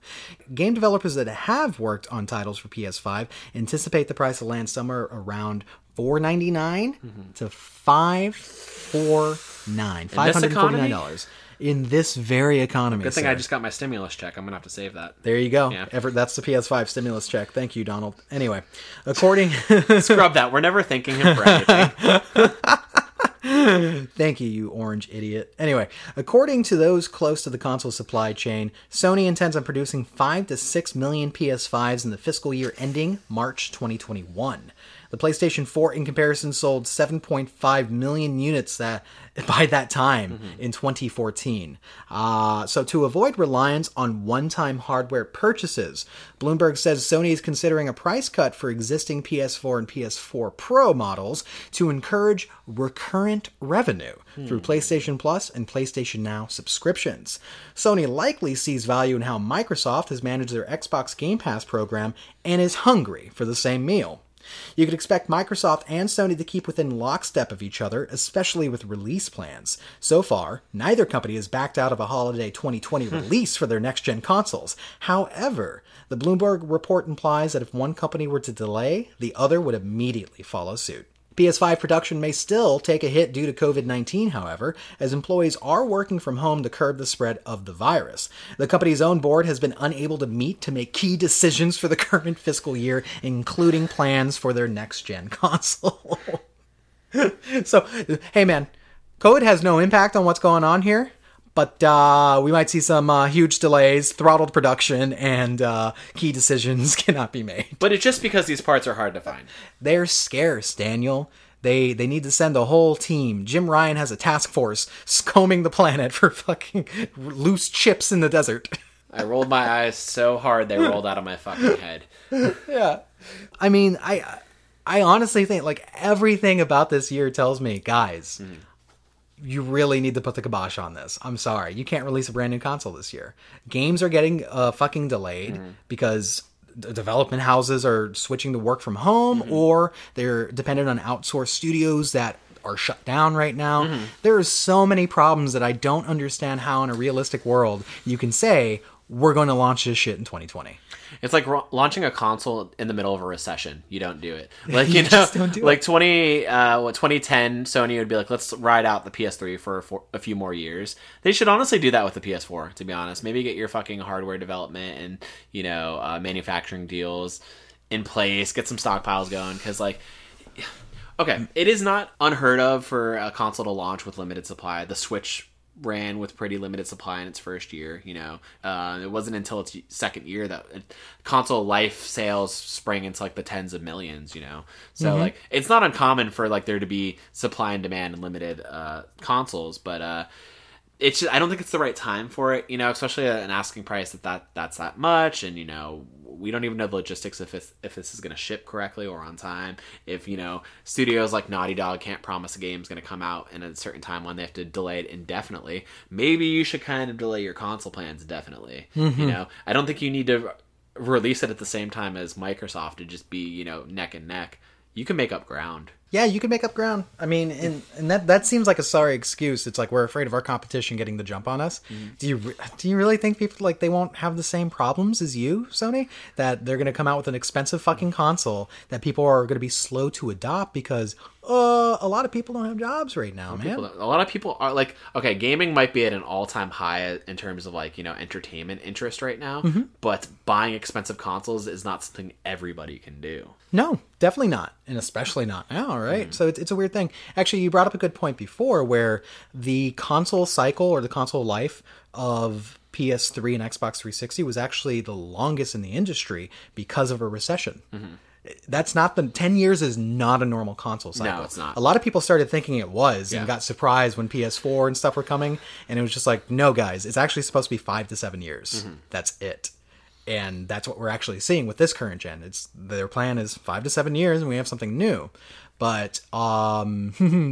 Game developers that have worked on titles for PS5 anticipate the price to land somewhere around $499 to $549 in this very economy. Good thing, sir. I just got my stimulus check. I'm gonna have to save that. There you go. Yeah. That's the PS5 stimulus check. Thank you, Donald. Anyway, according scrub that. We're never thanking him for anything. Thank you, you orange idiot. Anyway, according to those close to the console supply chain, Sony intends on producing 5 to 6 million PS5s in the fiscal year ending March 2021. The PlayStation 4, in comparison, sold 7.5 million units by that time in 2014. So to avoid reliance on one-time hardware purchases, Bloomberg says Sony is considering a price cut for existing PS4 and PS4 Pro models to encourage recurrent revenue through PlayStation Plus and PlayStation Now subscriptions. Sony likely sees value in how Microsoft has managed their Xbox Game Pass program and is hungry for the same meal. You could expect Microsoft and Sony to keep within lockstep of each other, especially with release plans. So far, neither company has backed out of a holiday 2020 release for their next-gen consoles. However, the Bloomberg report implies that if one company were to delay, the other would immediately follow suit. PS5 production may still take a hit due to COVID-19, however, as employees are working from home to curb the spread of the virus. The company's own board has been unable to meet to make key decisions for the current fiscal year, including plans for their next-gen console. So, hey man, COVID has no impact on what's going on here, but we might see some huge delays, throttled production, and key decisions cannot be made. But it's just because these parts are hard to find. They're scarce, Daniel. They need to send a whole team. Jim Ryan has a task force combing the planet for fucking loose chips in the desert. I rolled my eyes so hard they rolled out of my fucking head. Yeah. I mean, I honestly think, like, everything about this year tells me, guys, you really need to put the kibosh on this. I'm sorry. You can't release a brand new console this year. Games are getting fucking delayed because development houses are switching to work from home, or they're dependent on outsourced studios that are shut down right now. There are so many problems that I don't understand how in a realistic world you can say we're going to launch this shit in 2020. It's like launching a console in the middle of a recession. You don't do it. Like, you know, just don't do like it. 2010 Sony would be like, let's ride out the PS3 for a few more years. They should honestly do that with the PS4, to be honest. Maybe get your fucking hardware development and, you know, manufacturing deals in place, get some stockpiles going, because, like, okay, it is not unheard of for a console to launch with limited supply. The Switch ran with pretty limited supply in its first year, you know. It wasn't until its second year that console life sales sprang into, like, the tens of millions, you know. So, like, it's not uncommon for, like, there to be supply and demand and limited consoles, but it's just, I don't think it's the right time for it, you know, especially at an asking price that's that much, and, you know, we don't even know the logistics if this is going to ship correctly or on time. If, you know, studios like Naughty Dog can't promise a game's going to come out in a certain time when they have to delay it indefinitely, maybe you should kind of delay your console plans indefinitely. You know, I don't think you need to release it at the same time as Microsoft to just be, you know, neck and neck. You can make up ground. Yeah, you can make up ground. I mean, and that seems like a sorry excuse. It's like, we're afraid of our competition getting the jump on us. Do you really think people, like, they won't have the same problems as you, Sony? That they're going to come out with an expensive fucking console that people are going to be slow to adopt because a lot of people don't have jobs right now, man. A lot of people are like, okay, gaming might be at an all-time high in terms of, like, you know, entertainment interest right now, but buying expensive consoles is not something everybody can do. No, definitely not, and especially not now. Right. So it's a weird thing. Actually, you brought up a good point before where the console cycle or the console life of PS3 and Xbox 360 was actually the longest in the industry because of a recession. That's not the 10 years is not a normal console cycle. No, it's not. A lot of people started thinking it was and got surprised when PS4 and stuff were coming. And it was just like, no, guys, it's actually supposed to be 5 to 7 years. That's it. And that's what we're actually seeing with this current gen. It's their plan is 5 to 7 years and we have something new. But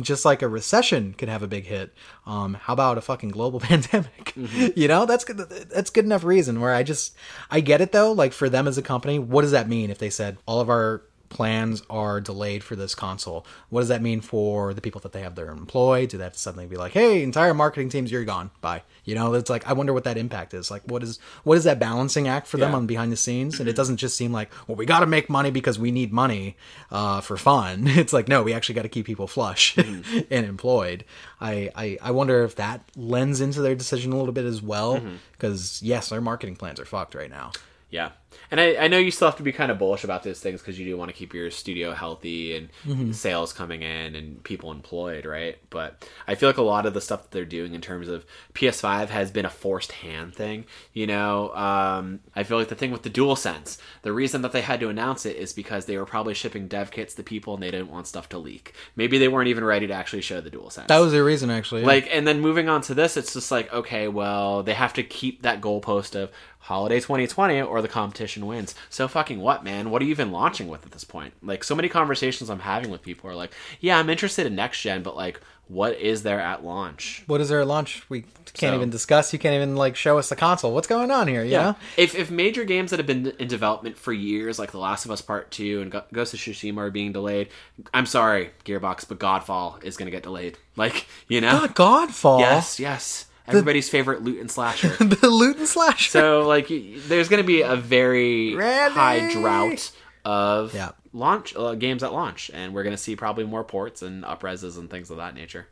just like a recession could have a big hit, how about a fucking global pandemic? You know, that's good enough reason where I get it, though. Like, for them as a company, what does that mean if they said all of our plans are delayed for this console? What does that mean for the people that they have their employed? Do they have to suddenly be like, hey, entire marketing teams, you're gone, bye? You know, it's like, I wonder what that impact is. Like, what is that balancing act for them on behind the scenes? And it doesn't just seem like, well, we got to make money because we need money for fun. It's like, no, we actually got to keep people flush and employed. I wonder if that lends into their decision a little bit as well, because yes, their marketing plans are fucked right now. Yeah. And I know you still have to be kind of bullish about those things because you do want to keep your studio healthy and sales coming in and people employed, right? But I feel like a lot of the stuff that they're doing in terms of PS5 has been a forced hand thing. You know, I feel like the thing with the DualSense, the reason that they had to announce it is because they were probably shipping dev kits to people and they didn't want stuff to leak. Maybe they weren't even ready to actually show the DualSense. That was the reason, actually. Yeah. Like, and then moving on to this, it's just like, okay, well, they have to keep that goalpost of holiday 2020 or the competition wins. So fucking what, man? What are you even launching with at this point? Like, so many conversations I'm having with people are like, yeah, I'm interested in next gen, but like, what is there at launch? What is there at launch? We can't even discuss. You can't even, like, show us the console. What's going on here? You know? If major games that have been in development for years, like The Last of Us Part 2 and Ghost of Tsushima are being delayed, I'm sorry, Gearbox, but Godfall is going to get delayed. Like, you know? Godfall? Yes. Everybody's favorite loot and slasher. The loot and slasher. So, like, there's going to be a very high drought of launch games at launch, and we're going to see probably more ports and upreses and things of that nature,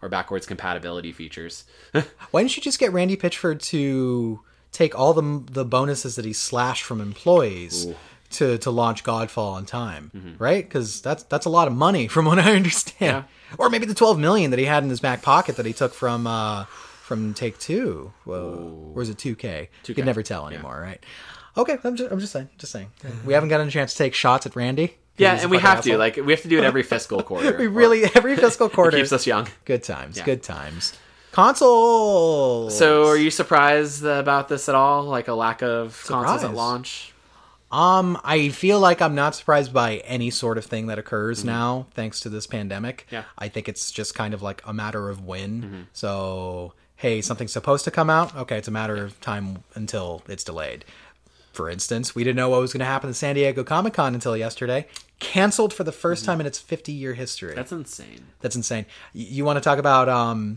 or backwards compatibility features. Why didn't you just get Randy Pitchford to take all the bonuses that he slashed from employees? Ooh. To launch Godfall on time, right? Because that's a lot of money from what I understand. Yeah. Or maybe the $12 million that he had in his back pocket that he took from Take-Two. Whoa. Or is it 2K? You can never tell anymore, right? Okay, I'm just saying. We haven't gotten a chance to take shots at Randy. Yeah, and we have to. Like, we have to do it every fiscal quarter. Every fiscal quarter. It keeps us young. Good times. Consoles! So are you surprised about this at all? Like a lack of consoles at launch? I feel like I'm not surprised by any sort of thing that occurs now, thanks to this pandemic. Yeah. I think it's just kind of like a matter of when. So, hey, something's supposed to come out? Okay, it's a matter of time until it's delayed. For instance, we didn't know what was going to happen to San Diego Comic-Con until yesterday. Canceled for the first time in its 50-year history. That's insane. That's insane. You want to talk about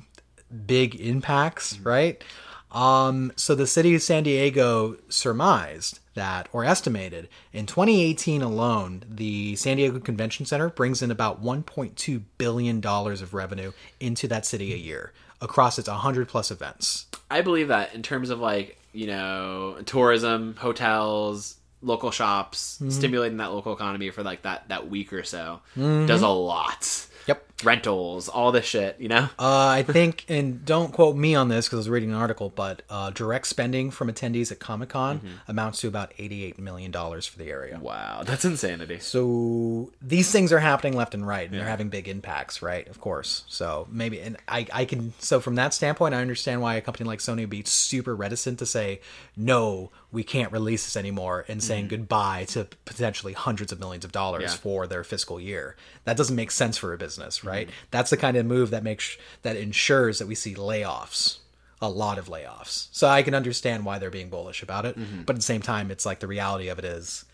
big impacts, right? So the city of San Diego surmised that, or estimated, in 2018 alone, the San Diego Convention Center brings in about $1.2 billion of revenue into that city a year across its 100-plus events. I believe that in terms of, like, you know, tourism, hotels, local shops, stimulating that local economy for, like, that week or so does a lot. Yep. Rentals, all this shit, you know? I think, and don't quote me on this because I was reading an article, but direct spending from attendees at Comic-Con amounts to about $88 million for the area. Wow, that's insanity. So these things are happening left and right, and they're having big impacts, right? Of course. So maybe, and I can, so from that standpoint, I understand why a company like Sony would be super reticent to say, no, we can't release this anymore, and saying goodbye to potentially hundreds of millions of dollars for their fiscal year. That doesn't make sense for a business, right? That's the kind of move that makes that ensures that we see layoffs, a lot of layoffs. So I can understand why they're being bullish about it, but at the same time, it's like the reality of it is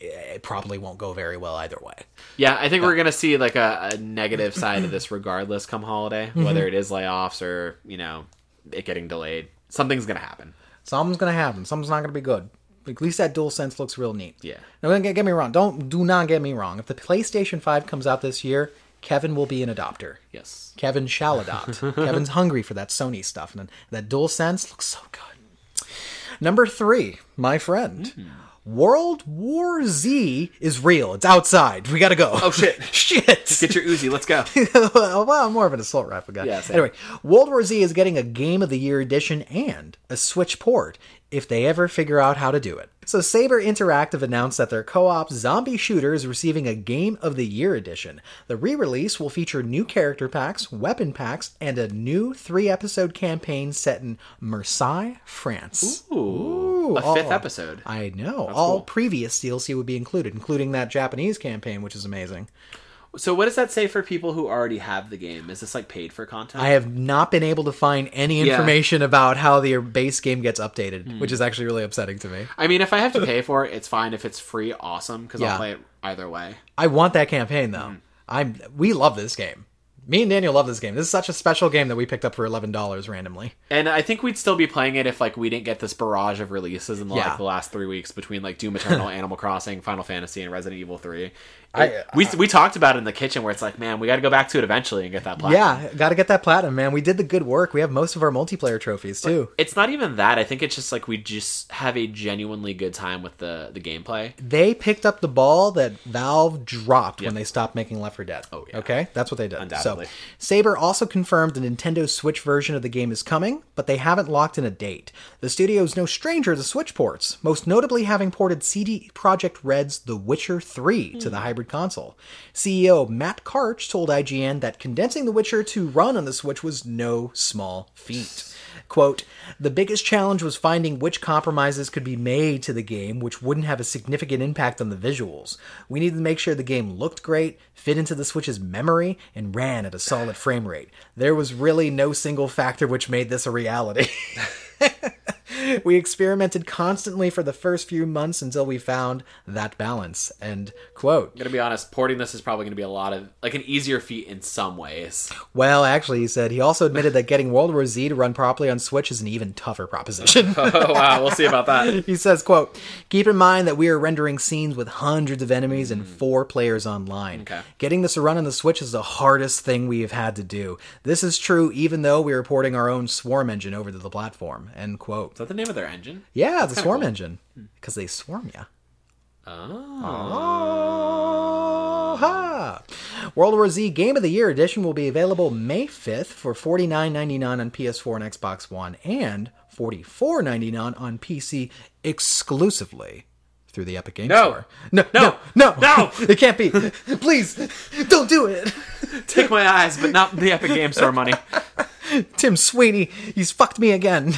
it probably won't go very well either way. Yeah, I think we're gonna see like a negative side of this regardless come holiday, whether it is layoffs or, you know, it getting delayed. Something's gonna happen. Something's gonna happen. Something's not gonna be good. At least that DualSense looks real neat. Yeah. Now, get me wrong. Do not get me wrong. If the PlayStation 5 comes out this year, Kevin will be an adopter. Yes. Kevin shall adopt. Kevin's hungry for that Sony stuff. And that DualSense looks so good. Number 3, my friend. World War Z is real. It's outside. We gotta go. Oh, shit. Shit. Get your Uzi. Let's go. Well, I'm more of an assault rifle guy. Yeah, anyway, World War Z is getting a Game of the Year edition and a Switch port if they ever figure out how to do it. So Saber Interactive announced that their co-op zombie shooter is receiving a Game of the Year edition. The re-release will feature new character packs, weapon packs, and a new 3-episode campaign set in Marseille, France. Ooh, a 5th episode. I know. That's all cool. Previous DLC would be included, including that Japanese campaign, which is amazing. So what does that say for people who already have the game? Is this like paid for content? I have not been able to find any information about how the base game gets updated, which is actually really upsetting to me. I mean, if I have to pay for it, it's fine. If it's free, awesome, because I'll play it either way. I want that campaign, though. We love this game. Me and Daniel love this game. This is such a special game that we picked up for $11 randomly. And I think we'd still be playing it if like we didn't get this barrage of releases in like the last 3 weeks between like Doom Eternal, Animal Crossing, Final Fantasy, and Resident Evil 3. We talked about it in the kitchen where it's like, man, we got to go back to it eventually and get that platinum. Yeah, got to get that platinum, man. We did the good work. We have most of our multiplayer trophies, too. Like, it's not even that. I think it's just like we just have a genuinely good time with the gameplay. They picked up the ball that Valve dropped when they stopped making Left 4 Dead. Oh, yeah. Okay? That's what they did. Undoubtedly. So, Saber also confirmed the Nintendo Switch version of the game is coming, but they haven't locked in a date. The studio is no stranger to Switch ports, most notably having ported CD Projekt Red's The Witcher 3 to the hybrid console. CEO Matt Karch told IGN that condensing The Witcher to run on the Switch was no small feat. Quote, "The biggest challenge was finding which compromises could be made to the game which wouldn't have a significant impact on the visuals. We needed to make sure the game looked great, fit into the Switch's memory, and ran at a solid frame rate. There was really no single factor which made this a reality." "We experimented constantly for the first few months until we found that balance." End quote. I'm going to be honest, porting this is probably going to be a lot of, like, an easier feat in some ways. Well, actually, he said, he also admitted that getting World War Z to run properly on Switch is an even tougher proposition. Oh, wow, we'll see about that. He says, quote, "Keep in mind that we are rendering scenes with hundreds of enemies and 4 players online. Okay. Getting this to run on the Switch is the hardest thing we have had to do. This is true even though we are porting our own Swarm engine over to the platform." End quote. Is that the name of their engine? Yeah, that's the Swarm engine. Because they swarm ya. Oh. Ha! World War Z Game of the Year edition will be available May 5th for $49.99 on PS4 and Xbox One, and $44.99 on PC exclusively through the Epic Games Store. No! It can't be. Please, don't do it. Take my eyes, but not the Epic Games Store money. Tim Sweeney, he's fucked me again.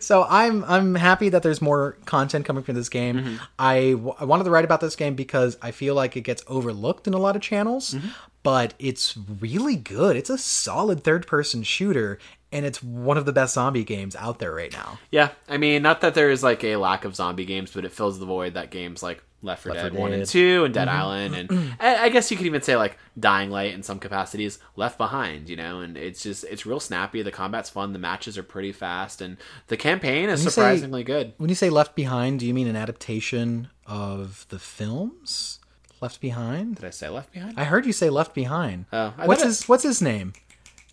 So I'm happy that there's more content coming from this game. Mm-hmm. I wanted to write about this game because I feel like it gets overlooked in a lot of channels, mm-hmm. but it's really good. It's a solid third-person shooter, and it's one of the best zombie games out there right now. Yeah, I mean, not that there is like a lack of zombie games, but it fills the void that games like Left 4 Dead 1 and 2 and Dead mm-hmm. Island, and I guess you could even say like Dying Light in some capacities, Left Behind, you know. And it's just, it's real snappy, the combat's fun, the matches are pretty fast, and the campaign is surprisingly good. When you say Left Behind, do you mean an adaptation of the films Left Behind? Did I say Left Behind? I heard you say Left Behind. Oh, what's his name?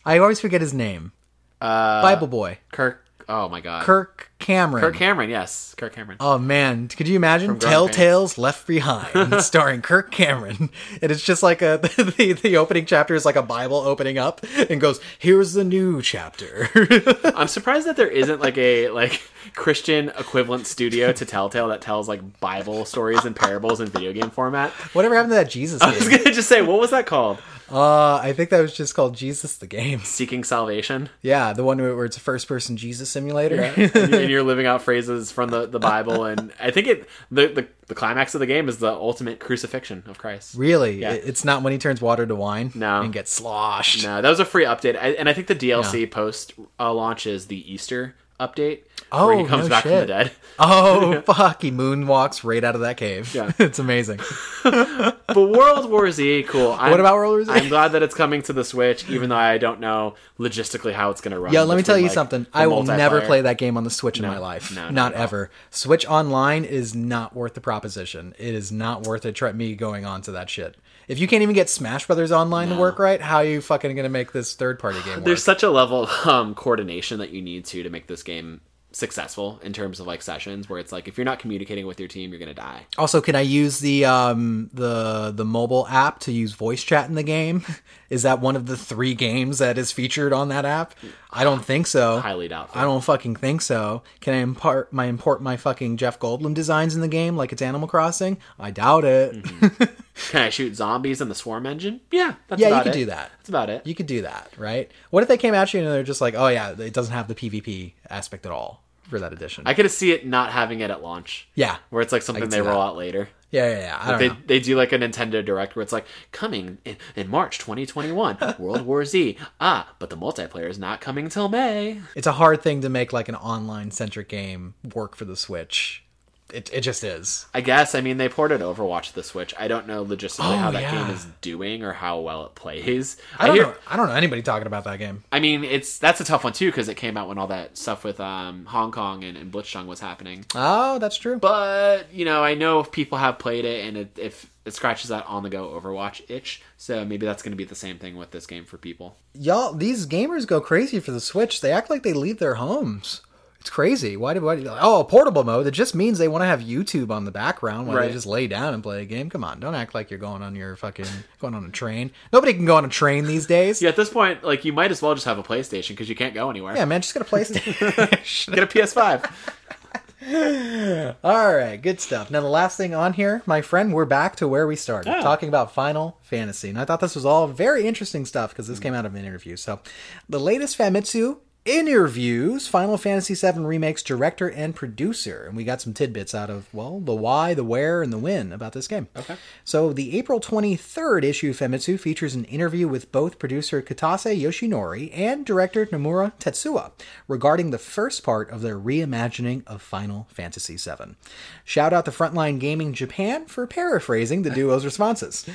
I always forget his name. Bible Boy. Kirk. Oh my God. Kirk Cameron, yes. Kirk Cameron. Oh man, could you imagine Telltale's Left Behind starring Kirk Cameron? And it's just like the opening chapter is like a Bible opening up and goes, here's the new chapter. I'm surprised that there isn't like a Christian equivalent studio to Telltale that tells like Bible stories and parables in video game format. Whatever happened to that Jesus game? I was gonna just say, what was that called? I think that was just called Jesus the Game. Seeking Salvation? Yeah, the one where it's a first-person Jesus simulator. Yeah. And you're living out phrases from the Bible, and I think the climax of the game is the ultimate crucifixion of Christ. Really? Yeah. It's not when he turns water to wine? No. And gets sloshed? No, that was a free update. And I think the DLC post launch is the Easter update. Oh, where he comes back from the dead. Oh, fuck. He moonwalks right out of that cave. Yeah. It's amazing. But World War Z, cool. What about World War Z? I'm glad that it's coming to the Switch, even though I don't know logistically how it's going to run. Yeah, let me tell you something. I will never play that game on the Switch in my life. No, not ever. Switch Online is not worth the proposition. It is not worth it. Me going on to that shit. If you can't even get Smash Brothers Online to work right, how are you fucking going to make this third-party game work? There's such a level of coordination that you need to make this game successful in terms of like sessions, where it's like if you're not communicating with your team, you're gonna die. Also, can I use the mobile app to use voice chat in the game? Is that one of the three games that is featured on that app? I don't think so. Highly doubtful. I don't fucking think so. Can I import my fucking Jeff Goldblum designs in the game like it's Animal Crossing? I doubt it. Mm-hmm. Can I shoot zombies in the swarm engine? Yeah, that's about it. Yeah, you could do that. That's about it. You could do that, right? What if they came at you and they're just like, oh yeah, it doesn't have the PvP aspect at all for that edition? I could see it not having it at launch. Yeah. Where it's like something they roll out later. Yeah. They do like a Nintendo Direct where it's like, coming in March 2021, World War Z. Ah, but the multiplayer is not coming till May. It's a hard thing to make like an online-centric game work for the Switch. It just is. I guess. I mean, they ported Overwatch to the Switch. I don't know logistically how that game is doing or how well it plays. I don't know anybody talking about that game. I mean, that's a tough one too, because it came out when all that stuff with Hong Kong and Blitzchung was happening. Oh, that's true. But you know, I know if people have played it, and if it scratches that on-the-go Overwatch itch, so maybe that's going to be the same thing with this game for people. Y'all, these gamers go crazy for the Switch. They act like they leave their homes. It's crazy. Why portable mode? That just means they want to have YouTube on the background while they just lay down and play a game. Come on, don't act like you're going on a train. Nobody can go on a train these days. Yeah, at this point, like, you might as well just have a PlayStation because you can't go anywhere. Yeah, man, just get a PlayStation. Get a PS5. All right, good stuff. Now the last thing on here, my friend, we're back to where we started, talking about Final Fantasy, and I thought this was all very interesting stuff because this came out of an interview. So, the latest Famitsu interviews Final Fantasy VII Remake's director and producer, and we got some tidbits out of, well, the why, the where, and the when about this game. Okay. So the April 23rd issue of Famitsu features an interview with both producer Kitase Yoshinori and director Nomura Tetsuya regarding the first part of their reimagining of Final Fantasy VII. Shout out to Frontline Gaming Japan for paraphrasing the duo's responses.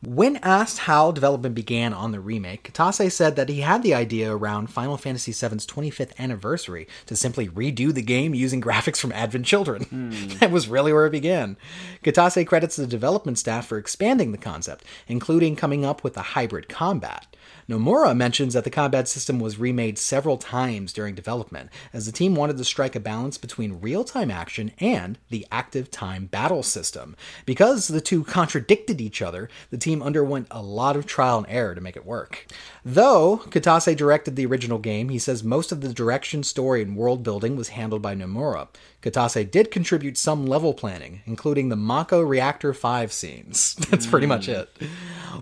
When asked how development began on the remake, Kitase said that he had the idea around Final Fantasy VII 25th anniversary to simply redo the game using graphics from Advent Children. That was really where it began. Kitase credits the development staff for expanding the concept, including coming up with a hybrid combat. Nomura mentions that the combat system was remade several times during development, as the team wanted to strike a balance between real-time action and the active-time battle system. Because the two contradicted each other, the team underwent a lot of trial and error to make it work. Though Kitase directed the original game, he says most of the direction, story, and world-building was handled by Nomura. Kitase did contribute some level planning, including the Mako Reactor 5 scenes. That's pretty much it.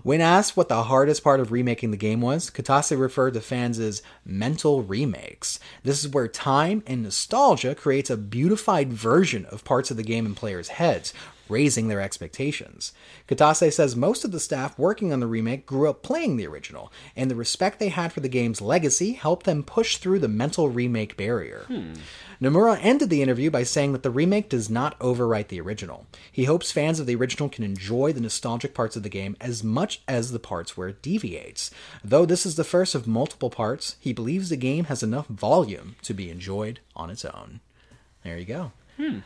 When asked what the hardest part of remaking the game was, Kitase referred to fans as mental remakes. This is where time and nostalgia creates a beautified version of parts of the game in players' heads, raising their expectations. Kitase says most of the staff working on the remake grew up playing the original, and the respect they had for the game's legacy helped them push through the mental remake barrier. Nomura ended the interview by saying that the remake does not overwrite the original. He hopes fans of the original can enjoy the nostalgic parts of the game as much as the parts where it deviates. Though this is the first of multiple parts, he believes the game has enough volume to be enjoyed on its own. There you go.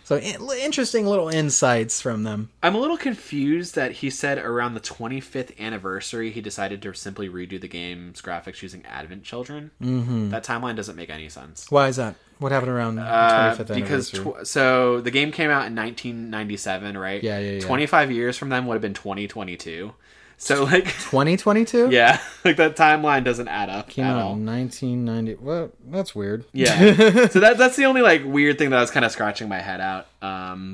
So interesting little insights from them. I'm a little confused that he said around the 25th anniversary he decided to simply redo the game's graphics using Advent Children. That timeline doesn't make any sense. Why is that? What happened around the 25th anniversary? Because so the game came out in 1997, right? 25 years from then would have been 2022. So like 2022? Yeah, like that timeline doesn't add up. Came at out all. In 1990. Well, that's weird. Yeah. So that's the only like weird thing that I was kind of scratching my head out.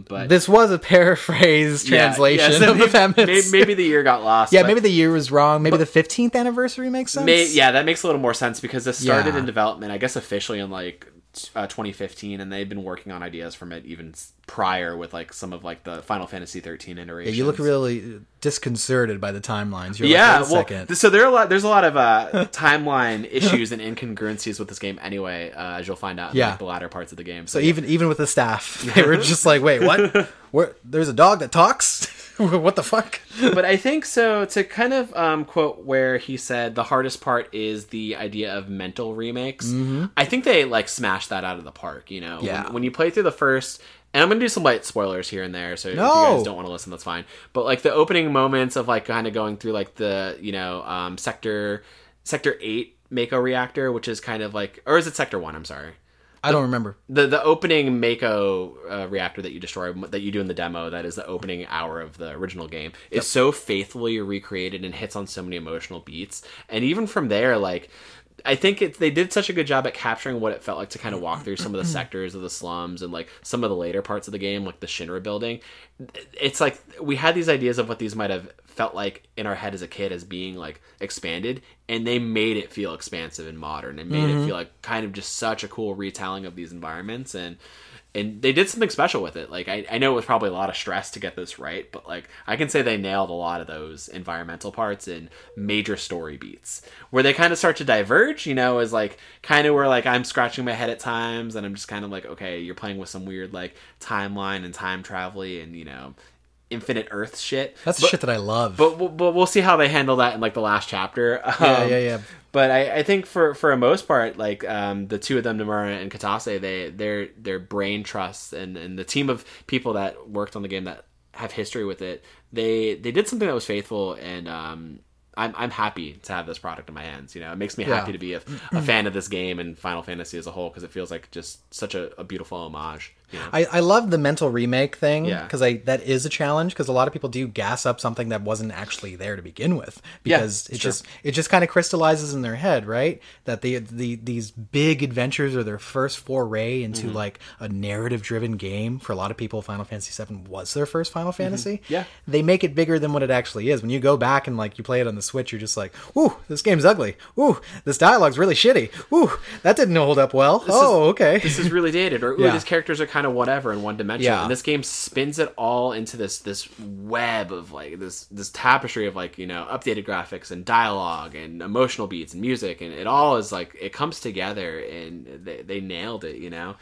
But this was a paraphrase translation so of the feminist. Maybe the year got lost. Maybe the year was wrong. Maybe the 15th anniversary makes sense. That makes a little more sense because this started in development, I guess, officially in like 2015, and they've been working on ideas from it even prior with like some of like the Final Fantasy 13 iterations. You look really disconcerted by the timelines. You're like, well, so there's a lot of timeline issues and incongruencies with this game anyway, as you'll find out in like, the latter parts of the game. So even with the staff, they were just like, wait, what? Where, there's a dog that talks? What the fuck? But I think so, to kind of quote where he said the hardest part is the idea of mental remakes. I think they like smashed that out of the park, you know? When you play through the first, and I'm going to do some light spoilers here and there, so if you guys don't want to listen, that's fine. But like the opening moments of like kind of going through like the, you know, Sector 8 Mako reactor, which is kind of like, or is it Sector 1? I'm sorry. I don't remember. The opening Mako reactor that you destroy, that you do in the demo, that is the opening hour of the original game, is so faithfully recreated and hits on so many emotional beats. And even from there, like, I think they did such a good job at capturing what it felt like to kind of walk through some of the sectors of the slums and like some of the later parts of the game, like the Shinra building. It's like we had these ideas of what these might have felt like in our head as a kid as being like expanded, and they made it feel expansive and modern and made it feel like kind of just such a cool retelling of these environments. And they did something special with it. Like, I know it was probably a lot of stress to get this right, but like, I can say they nailed a lot of those environmental parts and major story beats where they kind of start to diverge, you know, is like kind of where like I'm scratching my head at times and I'm just kind of like, okay, you're playing with some weird like timeline and time travel and, you know, infinite Earth shit. That's the shit that I love. But we'll see how they handle that in like the last chapter. But I think for the most part, like the two of them, Nomura and Kitase, their brain trusts and the team of people that worked on the game that have history with it, they did something that was faithful, and I'm happy to have this product in my hands. You know, it makes me happy to be a fan of this game and Final Fantasy as a whole, because it feels like just such a beautiful homage. You know? I love the mental remake thing, because that is a challenge, because a lot of people do gas up something that wasn't actually there to begin with, because it just kind of crystallizes in their head, right? That these big adventures are their first foray into like a narrative driven game. For a lot of people, Final Fantasy VII was their first Final Fantasy. Yeah, they make it bigger than what it actually is. When you go back and like you play it on the Switch, you're just like, ooh, this game's ugly. Ooh, this dialogue's really shitty. Ooh, that didn't hold up well. Okay, this is really dated. Or ooh, these characters are kind of whatever in one dimension, and this game spins it all into this web of like this tapestry of like, you know, updated graphics and dialogue and emotional beats and music, and it all is like, it comes together, and they nailed it, you know.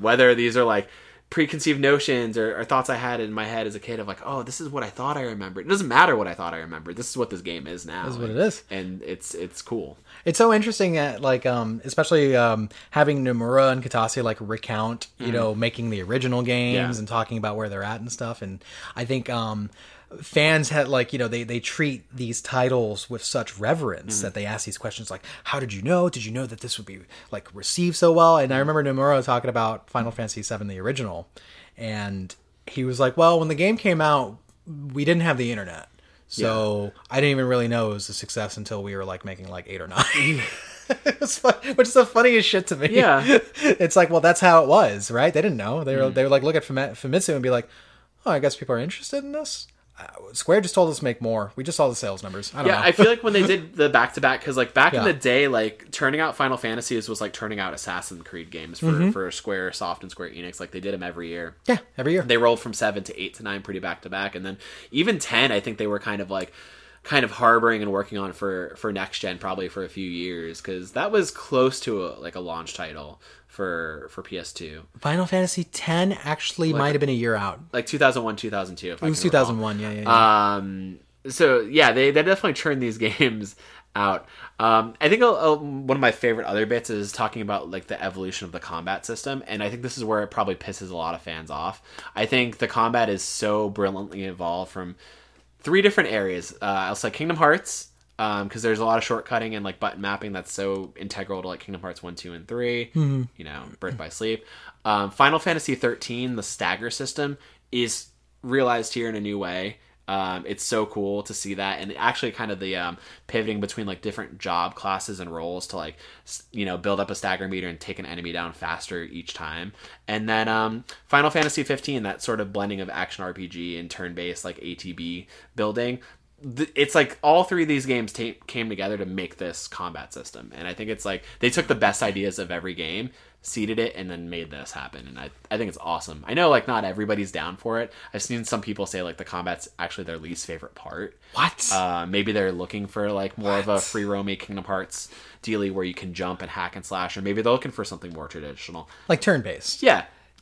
Whether these are like preconceived notions or thoughts I had in my head as a kid of like, oh, this is what I thought I remembered. It doesn't matter what I thought I remembered. This is what this game is now. This is what it is. And it's cool. It's so interesting that like, especially having Nomura and Kitase like recount, you know, making the original games and talking about where they're at and stuff. And I think fans had like, you know, they treat these titles with such reverence that they ask these questions like, how did you know? Did you know that this would be like received so well? And I remember Nomura talking about Final Fantasy VII, the original, and he was like, well, when the game came out, we didn't have the internet. So I didn't even really know it was a success until we were like making like 8 or 9. It was fun, which is the funniest shit to me. Yeah. It's like, well, that's how it was, right? They didn't know. They were like, look at Famitsu and be like, oh, I guess people are interested in this. Square just told us to make more. We just saw the sales numbers. I don't know. I feel like when they did the back-to-back, because like back in the day, like turning out Final Fantasies was like turning out Assassin's Creed games for Square Soft and Square Enix. Like they did them every year. Yeah, every year. They rolled from 7 to 8 to 9 pretty back-to-back. And then even 10, I think they were kind of harboring and working on for next gen probably for a few years, because that was close to a launch title for PS2. Final Fantasy X actually might have been a year out, like 2001, 2002. It was 2001. Yeah. So yeah, they definitely churned these games out. I think one of my favorite other bits is talking about like the evolution of the combat system, and I think this is where it probably pisses a lot of fans off. I think the combat is so brilliantly evolved from 3 different areas. I'll say Kingdom Hearts, because there's a lot of shortcutting and like button mapping that's so integral to like Kingdom Hearts 1, 2, and 3, you know, Birth by Sleep. Final Fantasy 13, the stagger system is realized here in a new way. It's so cool to see that, and actually kind of the pivoting between like different job classes and roles to like, you know, build up a stagger meter and take an enemy down faster each time. And then Final Fantasy 15, that sort of blending of action RPG and turn-based like ATB building. It's like all 3 of these games came together to make this combat system, and I think it's like they took the best ideas of every game, seeded it, and then made this happen. And I think it's awesome. I know like not everybody's down for it. I've seen some people say like the combat's actually their least favorite part. What? Maybe they're looking for like more of a free roamy Kingdom Hearts dealy where you can jump and hack and slash, or maybe they're looking for something more traditional like turn-based.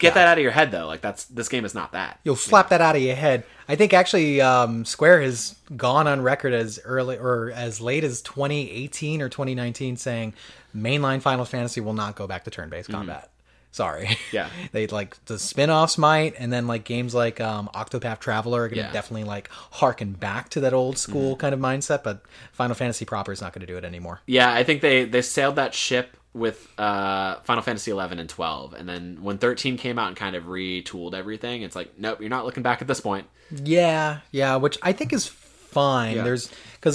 Get that out of your head, though. Like this game is not that. You'll slap that out of your head. I think actually Square has gone on record as early or as late as 2018 or 2019 saying mainline Final Fantasy will not go back to turn-based combat. Sorry. Yeah. They like the spin-offs might, and then like games like Octopath Traveler are going to definitely like harken back to that old school kind of mindset, but Final Fantasy proper is not going to do it anymore. Yeah, I think they sailed that ship with Final Fantasy 11 and 12, and then when 13 came out and kind of retooled everything, it's like, nope, you're not looking back at this point. Yeah, which I think is fine. Yeah.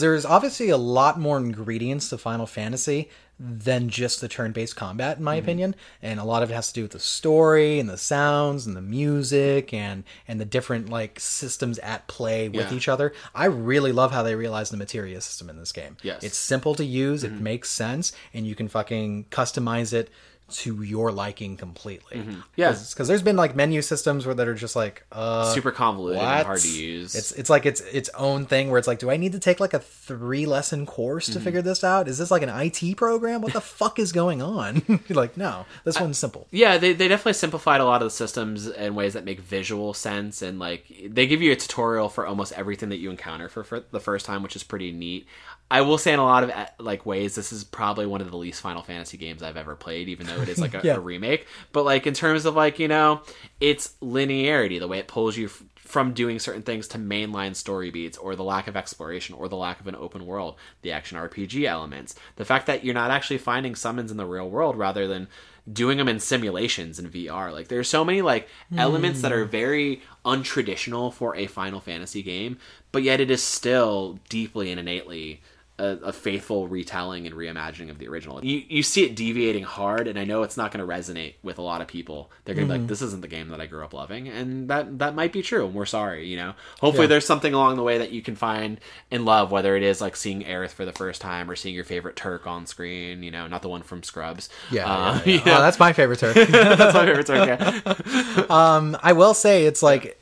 There's obviously a lot more ingredients to Final Fantasy than just the turn-based combat, in my opinion, and a lot of it has to do with the story and the sounds and the music and the different like systems at play with each other. I really love how they realized the materia system in this game. Yes, it's simple to use, it makes sense, and you can fucking customize it to your liking completely. Because there's been like menu systems where that are just like super convoluted and hard to use. It's like its own thing where it's like, do I need to take like a 3-lesson course to figure this out? Is this like an IT program? What the fuck is going on? You're like, no, this one's simple. Yeah, they definitely simplified a lot of the systems in ways that make visual sense, and like they give you a tutorial for almost everything that you encounter for the first time, which is pretty neat. I will say in a lot of like ways, this is probably one of the least Final Fantasy games I've ever played, even though it is like a, a remake. But like in terms of like, you know, its linearity, the way it pulls you from doing certain things to mainline story beats, or the lack of exploration, or the lack of an open world, the action RPG elements, the fact that you're not actually finding summons in the real world rather than doing them in simulations in VR. Like there's so many like elements that are very untraditional for a Final Fantasy game, but yet it is still deeply and innately a faithful retelling and reimagining of the original. You see it deviating hard, and I know it's not going to resonate with a lot of people. They're going to be like, this isn't the game that I grew up loving, and that might be true, and we're sorry, you know? Hopefully there's something along the way that you can find and love, whether it is like seeing Aerith for the first time or seeing your favorite Turk on screen, you know, not the one from Scrubs. Yeah. Oh, that's my favorite Turk. That's my favorite Turk, yeah. I will say it's like...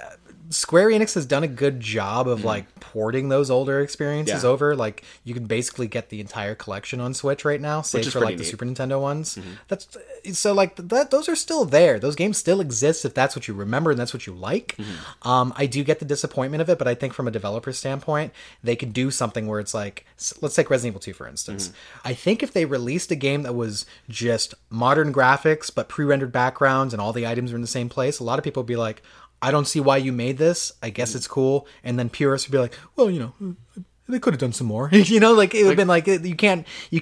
Square Enix has done a good job of like porting those older experiences over. Like you can basically get the entire collection on Switch right now, save for like the Super Nintendo ones. That's so like that. Those are still there. Those games still exist if that's what you remember and that's what you like. I do get the disappointment of it, but I think from a developer standpoint, they could do something where it's like, let's take Resident Evil 2 for instance. I think if they released a game that was just modern graphics but pre-rendered backgrounds and all the items were in the same place, a lot of people would be like, I don't see why you made this. I guess it's cool. And then purists would be like, well, you know, they could have done some more. You know, like it would have been like, you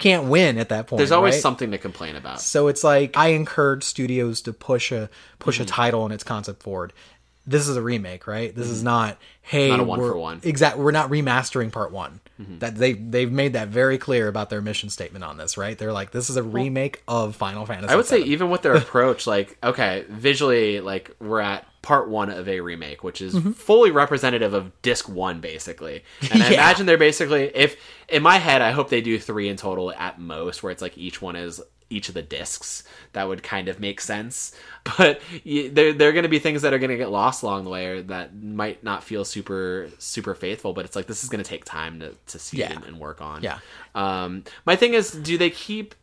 can't win at that point. There's always something to complain about. So it's like, I encourage studios to push a title and its concept forward. this is a remake, right? This is not, hey, not a one for one. Exactly. We're not remastering part one. Mm-hmm. That they've made that very clear about their mission statement on this, right? They're like, this is a remake of Final Fantasy. I would say even with their approach, like, okay, visually, like, we're at part one of a remake, which is fully representative of disc one, basically. And I imagine they're basically, if in my head, I hope they do three in total at most, where it's like each one is each of the discs. That would kind of make sense, but there are going to be things that are going to get lost along the way, or that might not feel super faithful, but it's like, this is going to take time to see and work on. My thing is, do they keep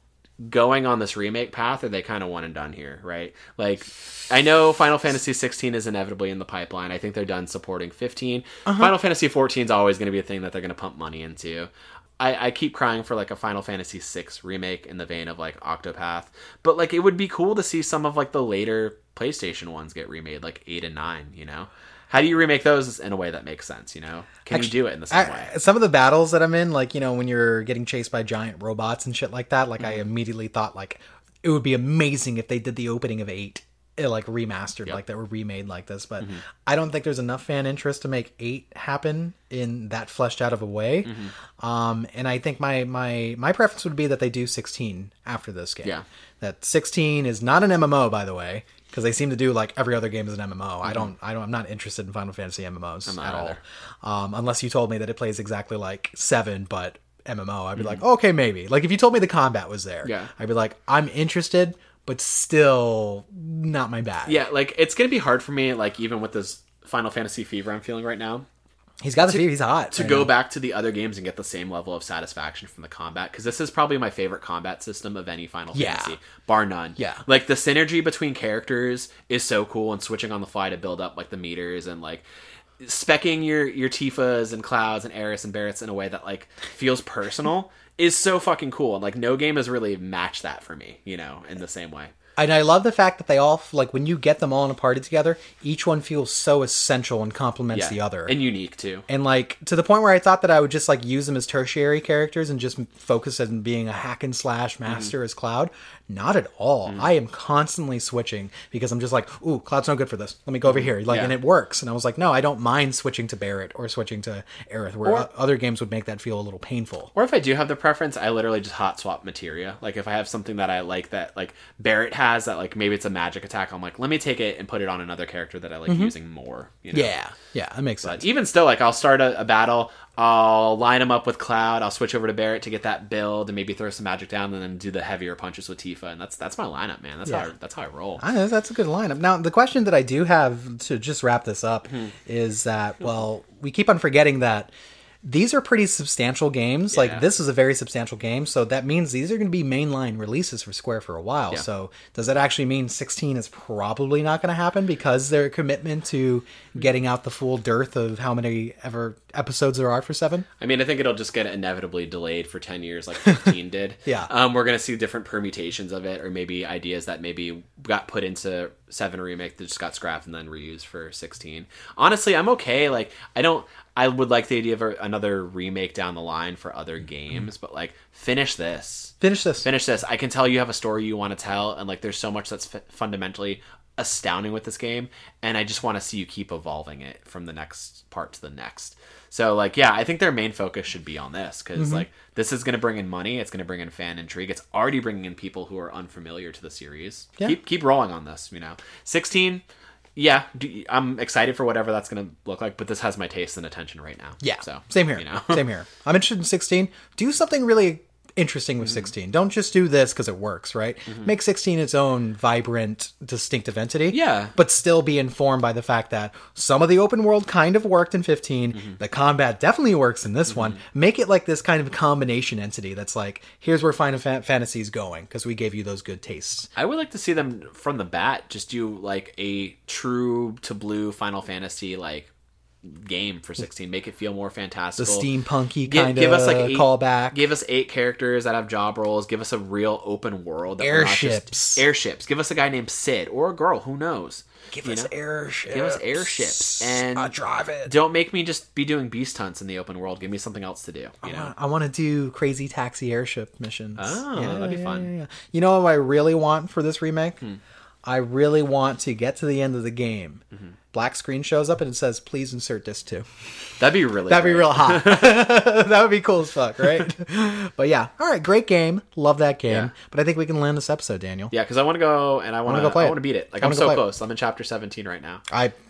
going on this remake path, or they kind of one and done here, right? Like, I know Final Fantasy 16 is inevitably in the pipeline. I think they're done supporting 15. Final Fantasy 14 is always going to be a thing that they're going to pump money into. I keep crying for like a Final Fantasy VI remake in the vein of like Octopath, but like, it would be cool to see some of like the later PlayStation ones get remade, like 8 and 9, you know? How do you remake those in a way that makes sense, you know? Can you do it in the same way? Some of the battles that I'm in, like, you know, when you're getting chased by giant robots and shit like that, like, I immediately thought, like, it would be amazing if they did the opening of 8, like, remastered, like, that were remade like this. But I don't think there's enough fan interest to make 8 happen in that fleshed out of a way. And I think my preference would be that they do 16 after this game. Yeah. That 16 is not an MMO, by the way. Because they seem to do like every other game is an MMO. I'm not interested in Final Fantasy MMOs at all. Unless you told me that it plays exactly like 7, but MMO, I'd be like, okay, maybe. Like, if you told me the combat was there, I'd be like, I'm interested, but still not my bag. Yeah, like, it's gonna be hard for me. Like, even with this Final Fantasy fever I'm feeling right now, he's got the fever. He's hot. To go back to the other games and get the same level of satisfaction from the combat, because this is probably my favorite combat system of any Final Fantasy, bar none. Yeah, like, the synergy between characters is so cool, and switching on the fly to build up like the meters, and like specking your Tifas and Clouds and Aerith and Barretts in a way that like feels personal is so fucking cool. And like, no game has really matched that for me, you know, in the same way. And I love the fact that they all, like, when you get them all in a party together, each one feels so essential and complements the other. And unique, too. And, like, to the point where I thought that I would just, like, use them as tertiary characters and just focus on being a hack-and-slash master as Cloud. Not at all. I am constantly switching because I'm just like, ooh, Cloud's no good for this. Let me go over here. Like, and it works. And I was like, no, I don't mind switching to Barrett or switching to Aerith, where other games would make that feel a little painful. Or if I do have the preference, I literally just hot swap materia. Like, if I have something that I like that, like, Barrett has that, like, maybe it's a magic attack, I'm like, let me take it and put it on another character that I like using more, you know? Yeah that makes sense. But even still, like, I'll start a battle, I'll line them up with Cloud, I'll switch over to Barrett to get that build and maybe throw some magic down, and then do the heavier punches with Tifa, and that's my lineup, man. That's how I roll. I know, that's a good lineup. Now, the question that I do have to just wrap this up is that, well, we keep on forgetting that these are pretty substantial games. Yeah. Like, this is a very substantial game, so that means these are going to be mainline releases for Square for a while. Yeah. So does that actually mean 16 is probably not going to happen because their commitment to getting out the full dearth of how many ever episodes there are for 7? I mean, I think it'll just get inevitably delayed for 10 years like 15 did. We're going to see different permutations of it, or maybe ideas that maybe got put into 7 remake that just got scrapped and then reused for 16. Honestly, I'm okay. Like, I would like the idea of another remake down the line for other games, but like, finish this. I can tell you have a story you want to tell, and like, there's so much that's fundamentally astounding with this game, and I just want to see you keep evolving it from the next part to the next. So like, yeah, I think their main focus should be on this, because like, this is going to bring in money, it's going to bring in fan intrigue, it's already bringing in people who are unfamiliar to the series. Keep rolling on this, you know. 16, yeah, I'm excited for whatever that's going to look like, but this has my taste and attention right now. Yeah, so same here, you know? Same here. I'm interested in 16. Do something really interesting with 16. Don't just do this because it works, right? Make 16 its own vibrant, distinctive entity, but still be informed by the fact that some of the open world kind of worked in 15, the combat definitely works in this one. Make it like this kind of combination entity that's like, here's where Final Fantasy is going, because we gave you those good tastes. I would like to see them from the bat just do like a true to blue Final Fantasy like game for 16. Make it feel more fantastical, the steampunky kind of. Give us like 8 callback, give us 8 characters that have job roles, give us a real open world that airships. Give us a guy named Sid, or a girl, who knows. Give us airships and I drive it. Don't make me just be doing beast hunts in the open world. Give me something else to do, you know? I want to do crazy taxi airship missions. That'd be fun. You know what I really want for this remake? I really want to get to the end of the game black screen shows up and it says, please insert disc 2. That'd be real hot. That would be cool as fuck, right? But yeah, all right, great game. Love that game. Yeah. But I think we can land this episode, Daniel. Yeah, because I want to go and I want to beat it. Like, I'm so close. I'm in chapter 17 right now.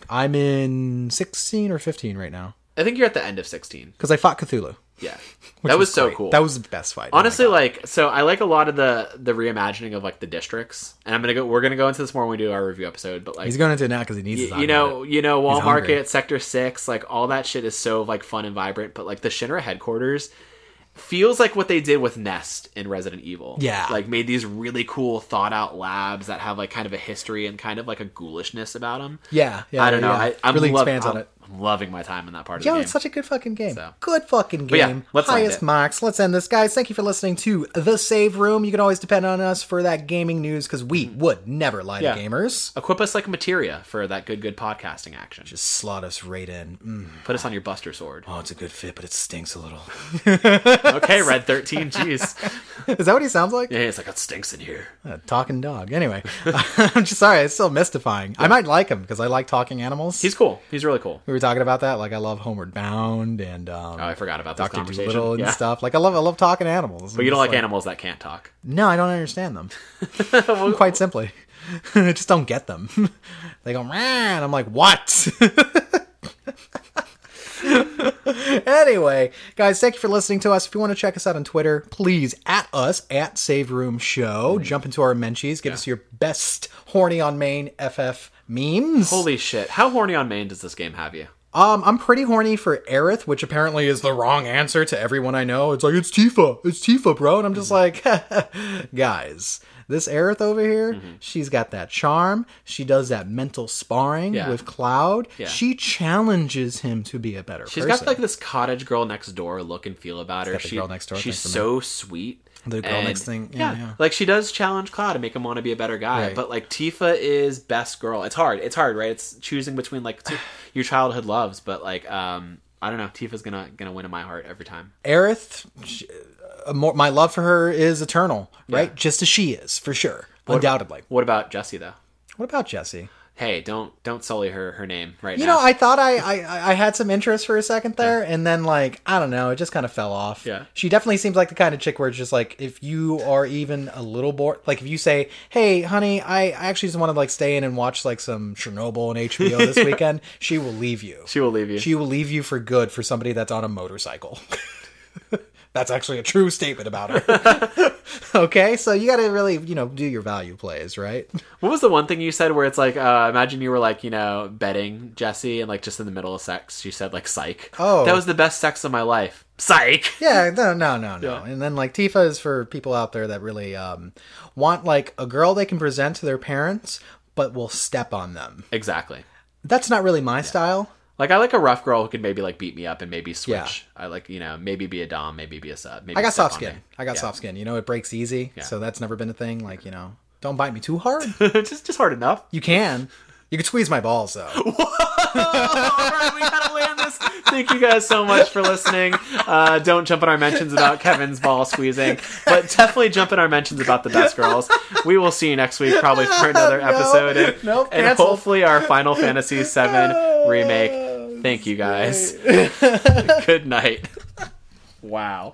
I'm in 16 or 15 right now. I think you're at the end of 16. Because I fought Cthulhu. Yeah. That was so cool. That was the best fight. Honestly, so I like a lot of the reimagining of, like, the districts. And we're going to go into this more when we do our review episode, but, like... He's going into it now because he needs to. You know, Wall Market, Sector 6, like, all that shit is so, like, fun and vibrant, but, like, the Shinra headquarters feels like what they did with Nest in Resident Evil. Yeah. Like, made these really cool thought-out labs that have, like, kind of a history and kind of, like, a ghoulishness about them. Yeah. I don't know. I'm really loving my time in that part of the game. It's such a good fucking game. Good fucking game. Yeah, highest marks. Let's end this, guys. Thank you for listening to The Save Room. You can always depend on us for that gaming news, because we would never lie to gamers. Equip us like Materia for that good podcasting action. Just slot us right in. Put us on your Buster Sword. Oh, it's a good fit, but it stinks a little. Okay, Red 13, jeez. Is that what he sounds like? Yeah, it's like, it stinks in here. Talking dog. Anyway, I'm just sorry. It's still mystifying. Yeah. I might like him because I like talking animals. He's cool. He's really cool. We were talking about that. Like, I love Homeward Bound and I forgot about this conversation. Dr. Dolittle and stuff. Like, I love talking animals. But you don't like animals that can't talk. No, I don't understand them. Quite simply. I just don't get them. They go, and I'm like, what? Anyway, guys, thank you for listening to us. If you want to check us out on Twitter, please at us at Save Room Show. Jump into our menchies. Give us your best horny on main FF memes. Holy shit, how horny on main does this game have you? I'm pretty horny for Aerith, which apparently is the wrong answer to everyone I know. It's like, it's Tifa, bro. And I'm just like, guys, this Aerith over here, she's got that charm. She does that mental sparring with Cloud. Yeah. She challenges him to be a better person. She's got, like, this cottage girl next door look and feel about her. Girl next door, she's so sweet. The girl and next thing. Yeah. Like, she does challenge Cloud and make him want to be a better guy. Right. But, like, Tifa is best girl. It's hard, right? It's choosing between, like, your childhood loves. But, like, I don't know. Tifa's gonna win in my heart every time. Aerith, my love for her is eternal, right? Yeah. Just as she is, for sure. Undoubtedly. What about Jesse, though? What about Jesse? Hey, don't sully her name right now. You know, I thought I had some interest for a second there, and then, like, I don't know, it just kind of fell off. Yeah. She definitely seems like the kind of chick where it's just like, if you are even a little bored, like, if you say, hey, honey, I actually just want to, like, stay in and watch, like, some Chernobyl on HBO this weekend, she will leave you. She will leave you. She will leave you for good for somebody that's on a motorcycle. That's actually a true statement about her. Okay, so you got to really, do your value plays, right? What was the one thing you said where it's like, imagine you were, like, betting Jesse, and, like, just in the middle of sex, you said, like, psych. Oh. That was the best sex of my life. Psych. Yeah, no. Yeah. And then, like, Tifa is for people out there that really want, like, a girl they can present to their parents, but will step on them. Exactly. That's not really my style. Like, I like a rough girl who could maybe, like, beat me up and maybe switch. Yeah. I like, maybe be a dom, maybe be a sub. Maybe I got soft skin. Soft skin. It breaks easy. Yeah. So that's never been a thing. Like, don't bite me too hard. just hard enough. You can squeeze my balls, though. Whoa! All right, we gotta land this. Thank you guys so much for listening. Don't jump in our mentions about Kevin's ball squeezing, but definitely jump in our mentions about the best girls. We will see you next week, probably for another episode, and hopefully our Final Fantasy VII remake. Thank you guys. Good night. Wow.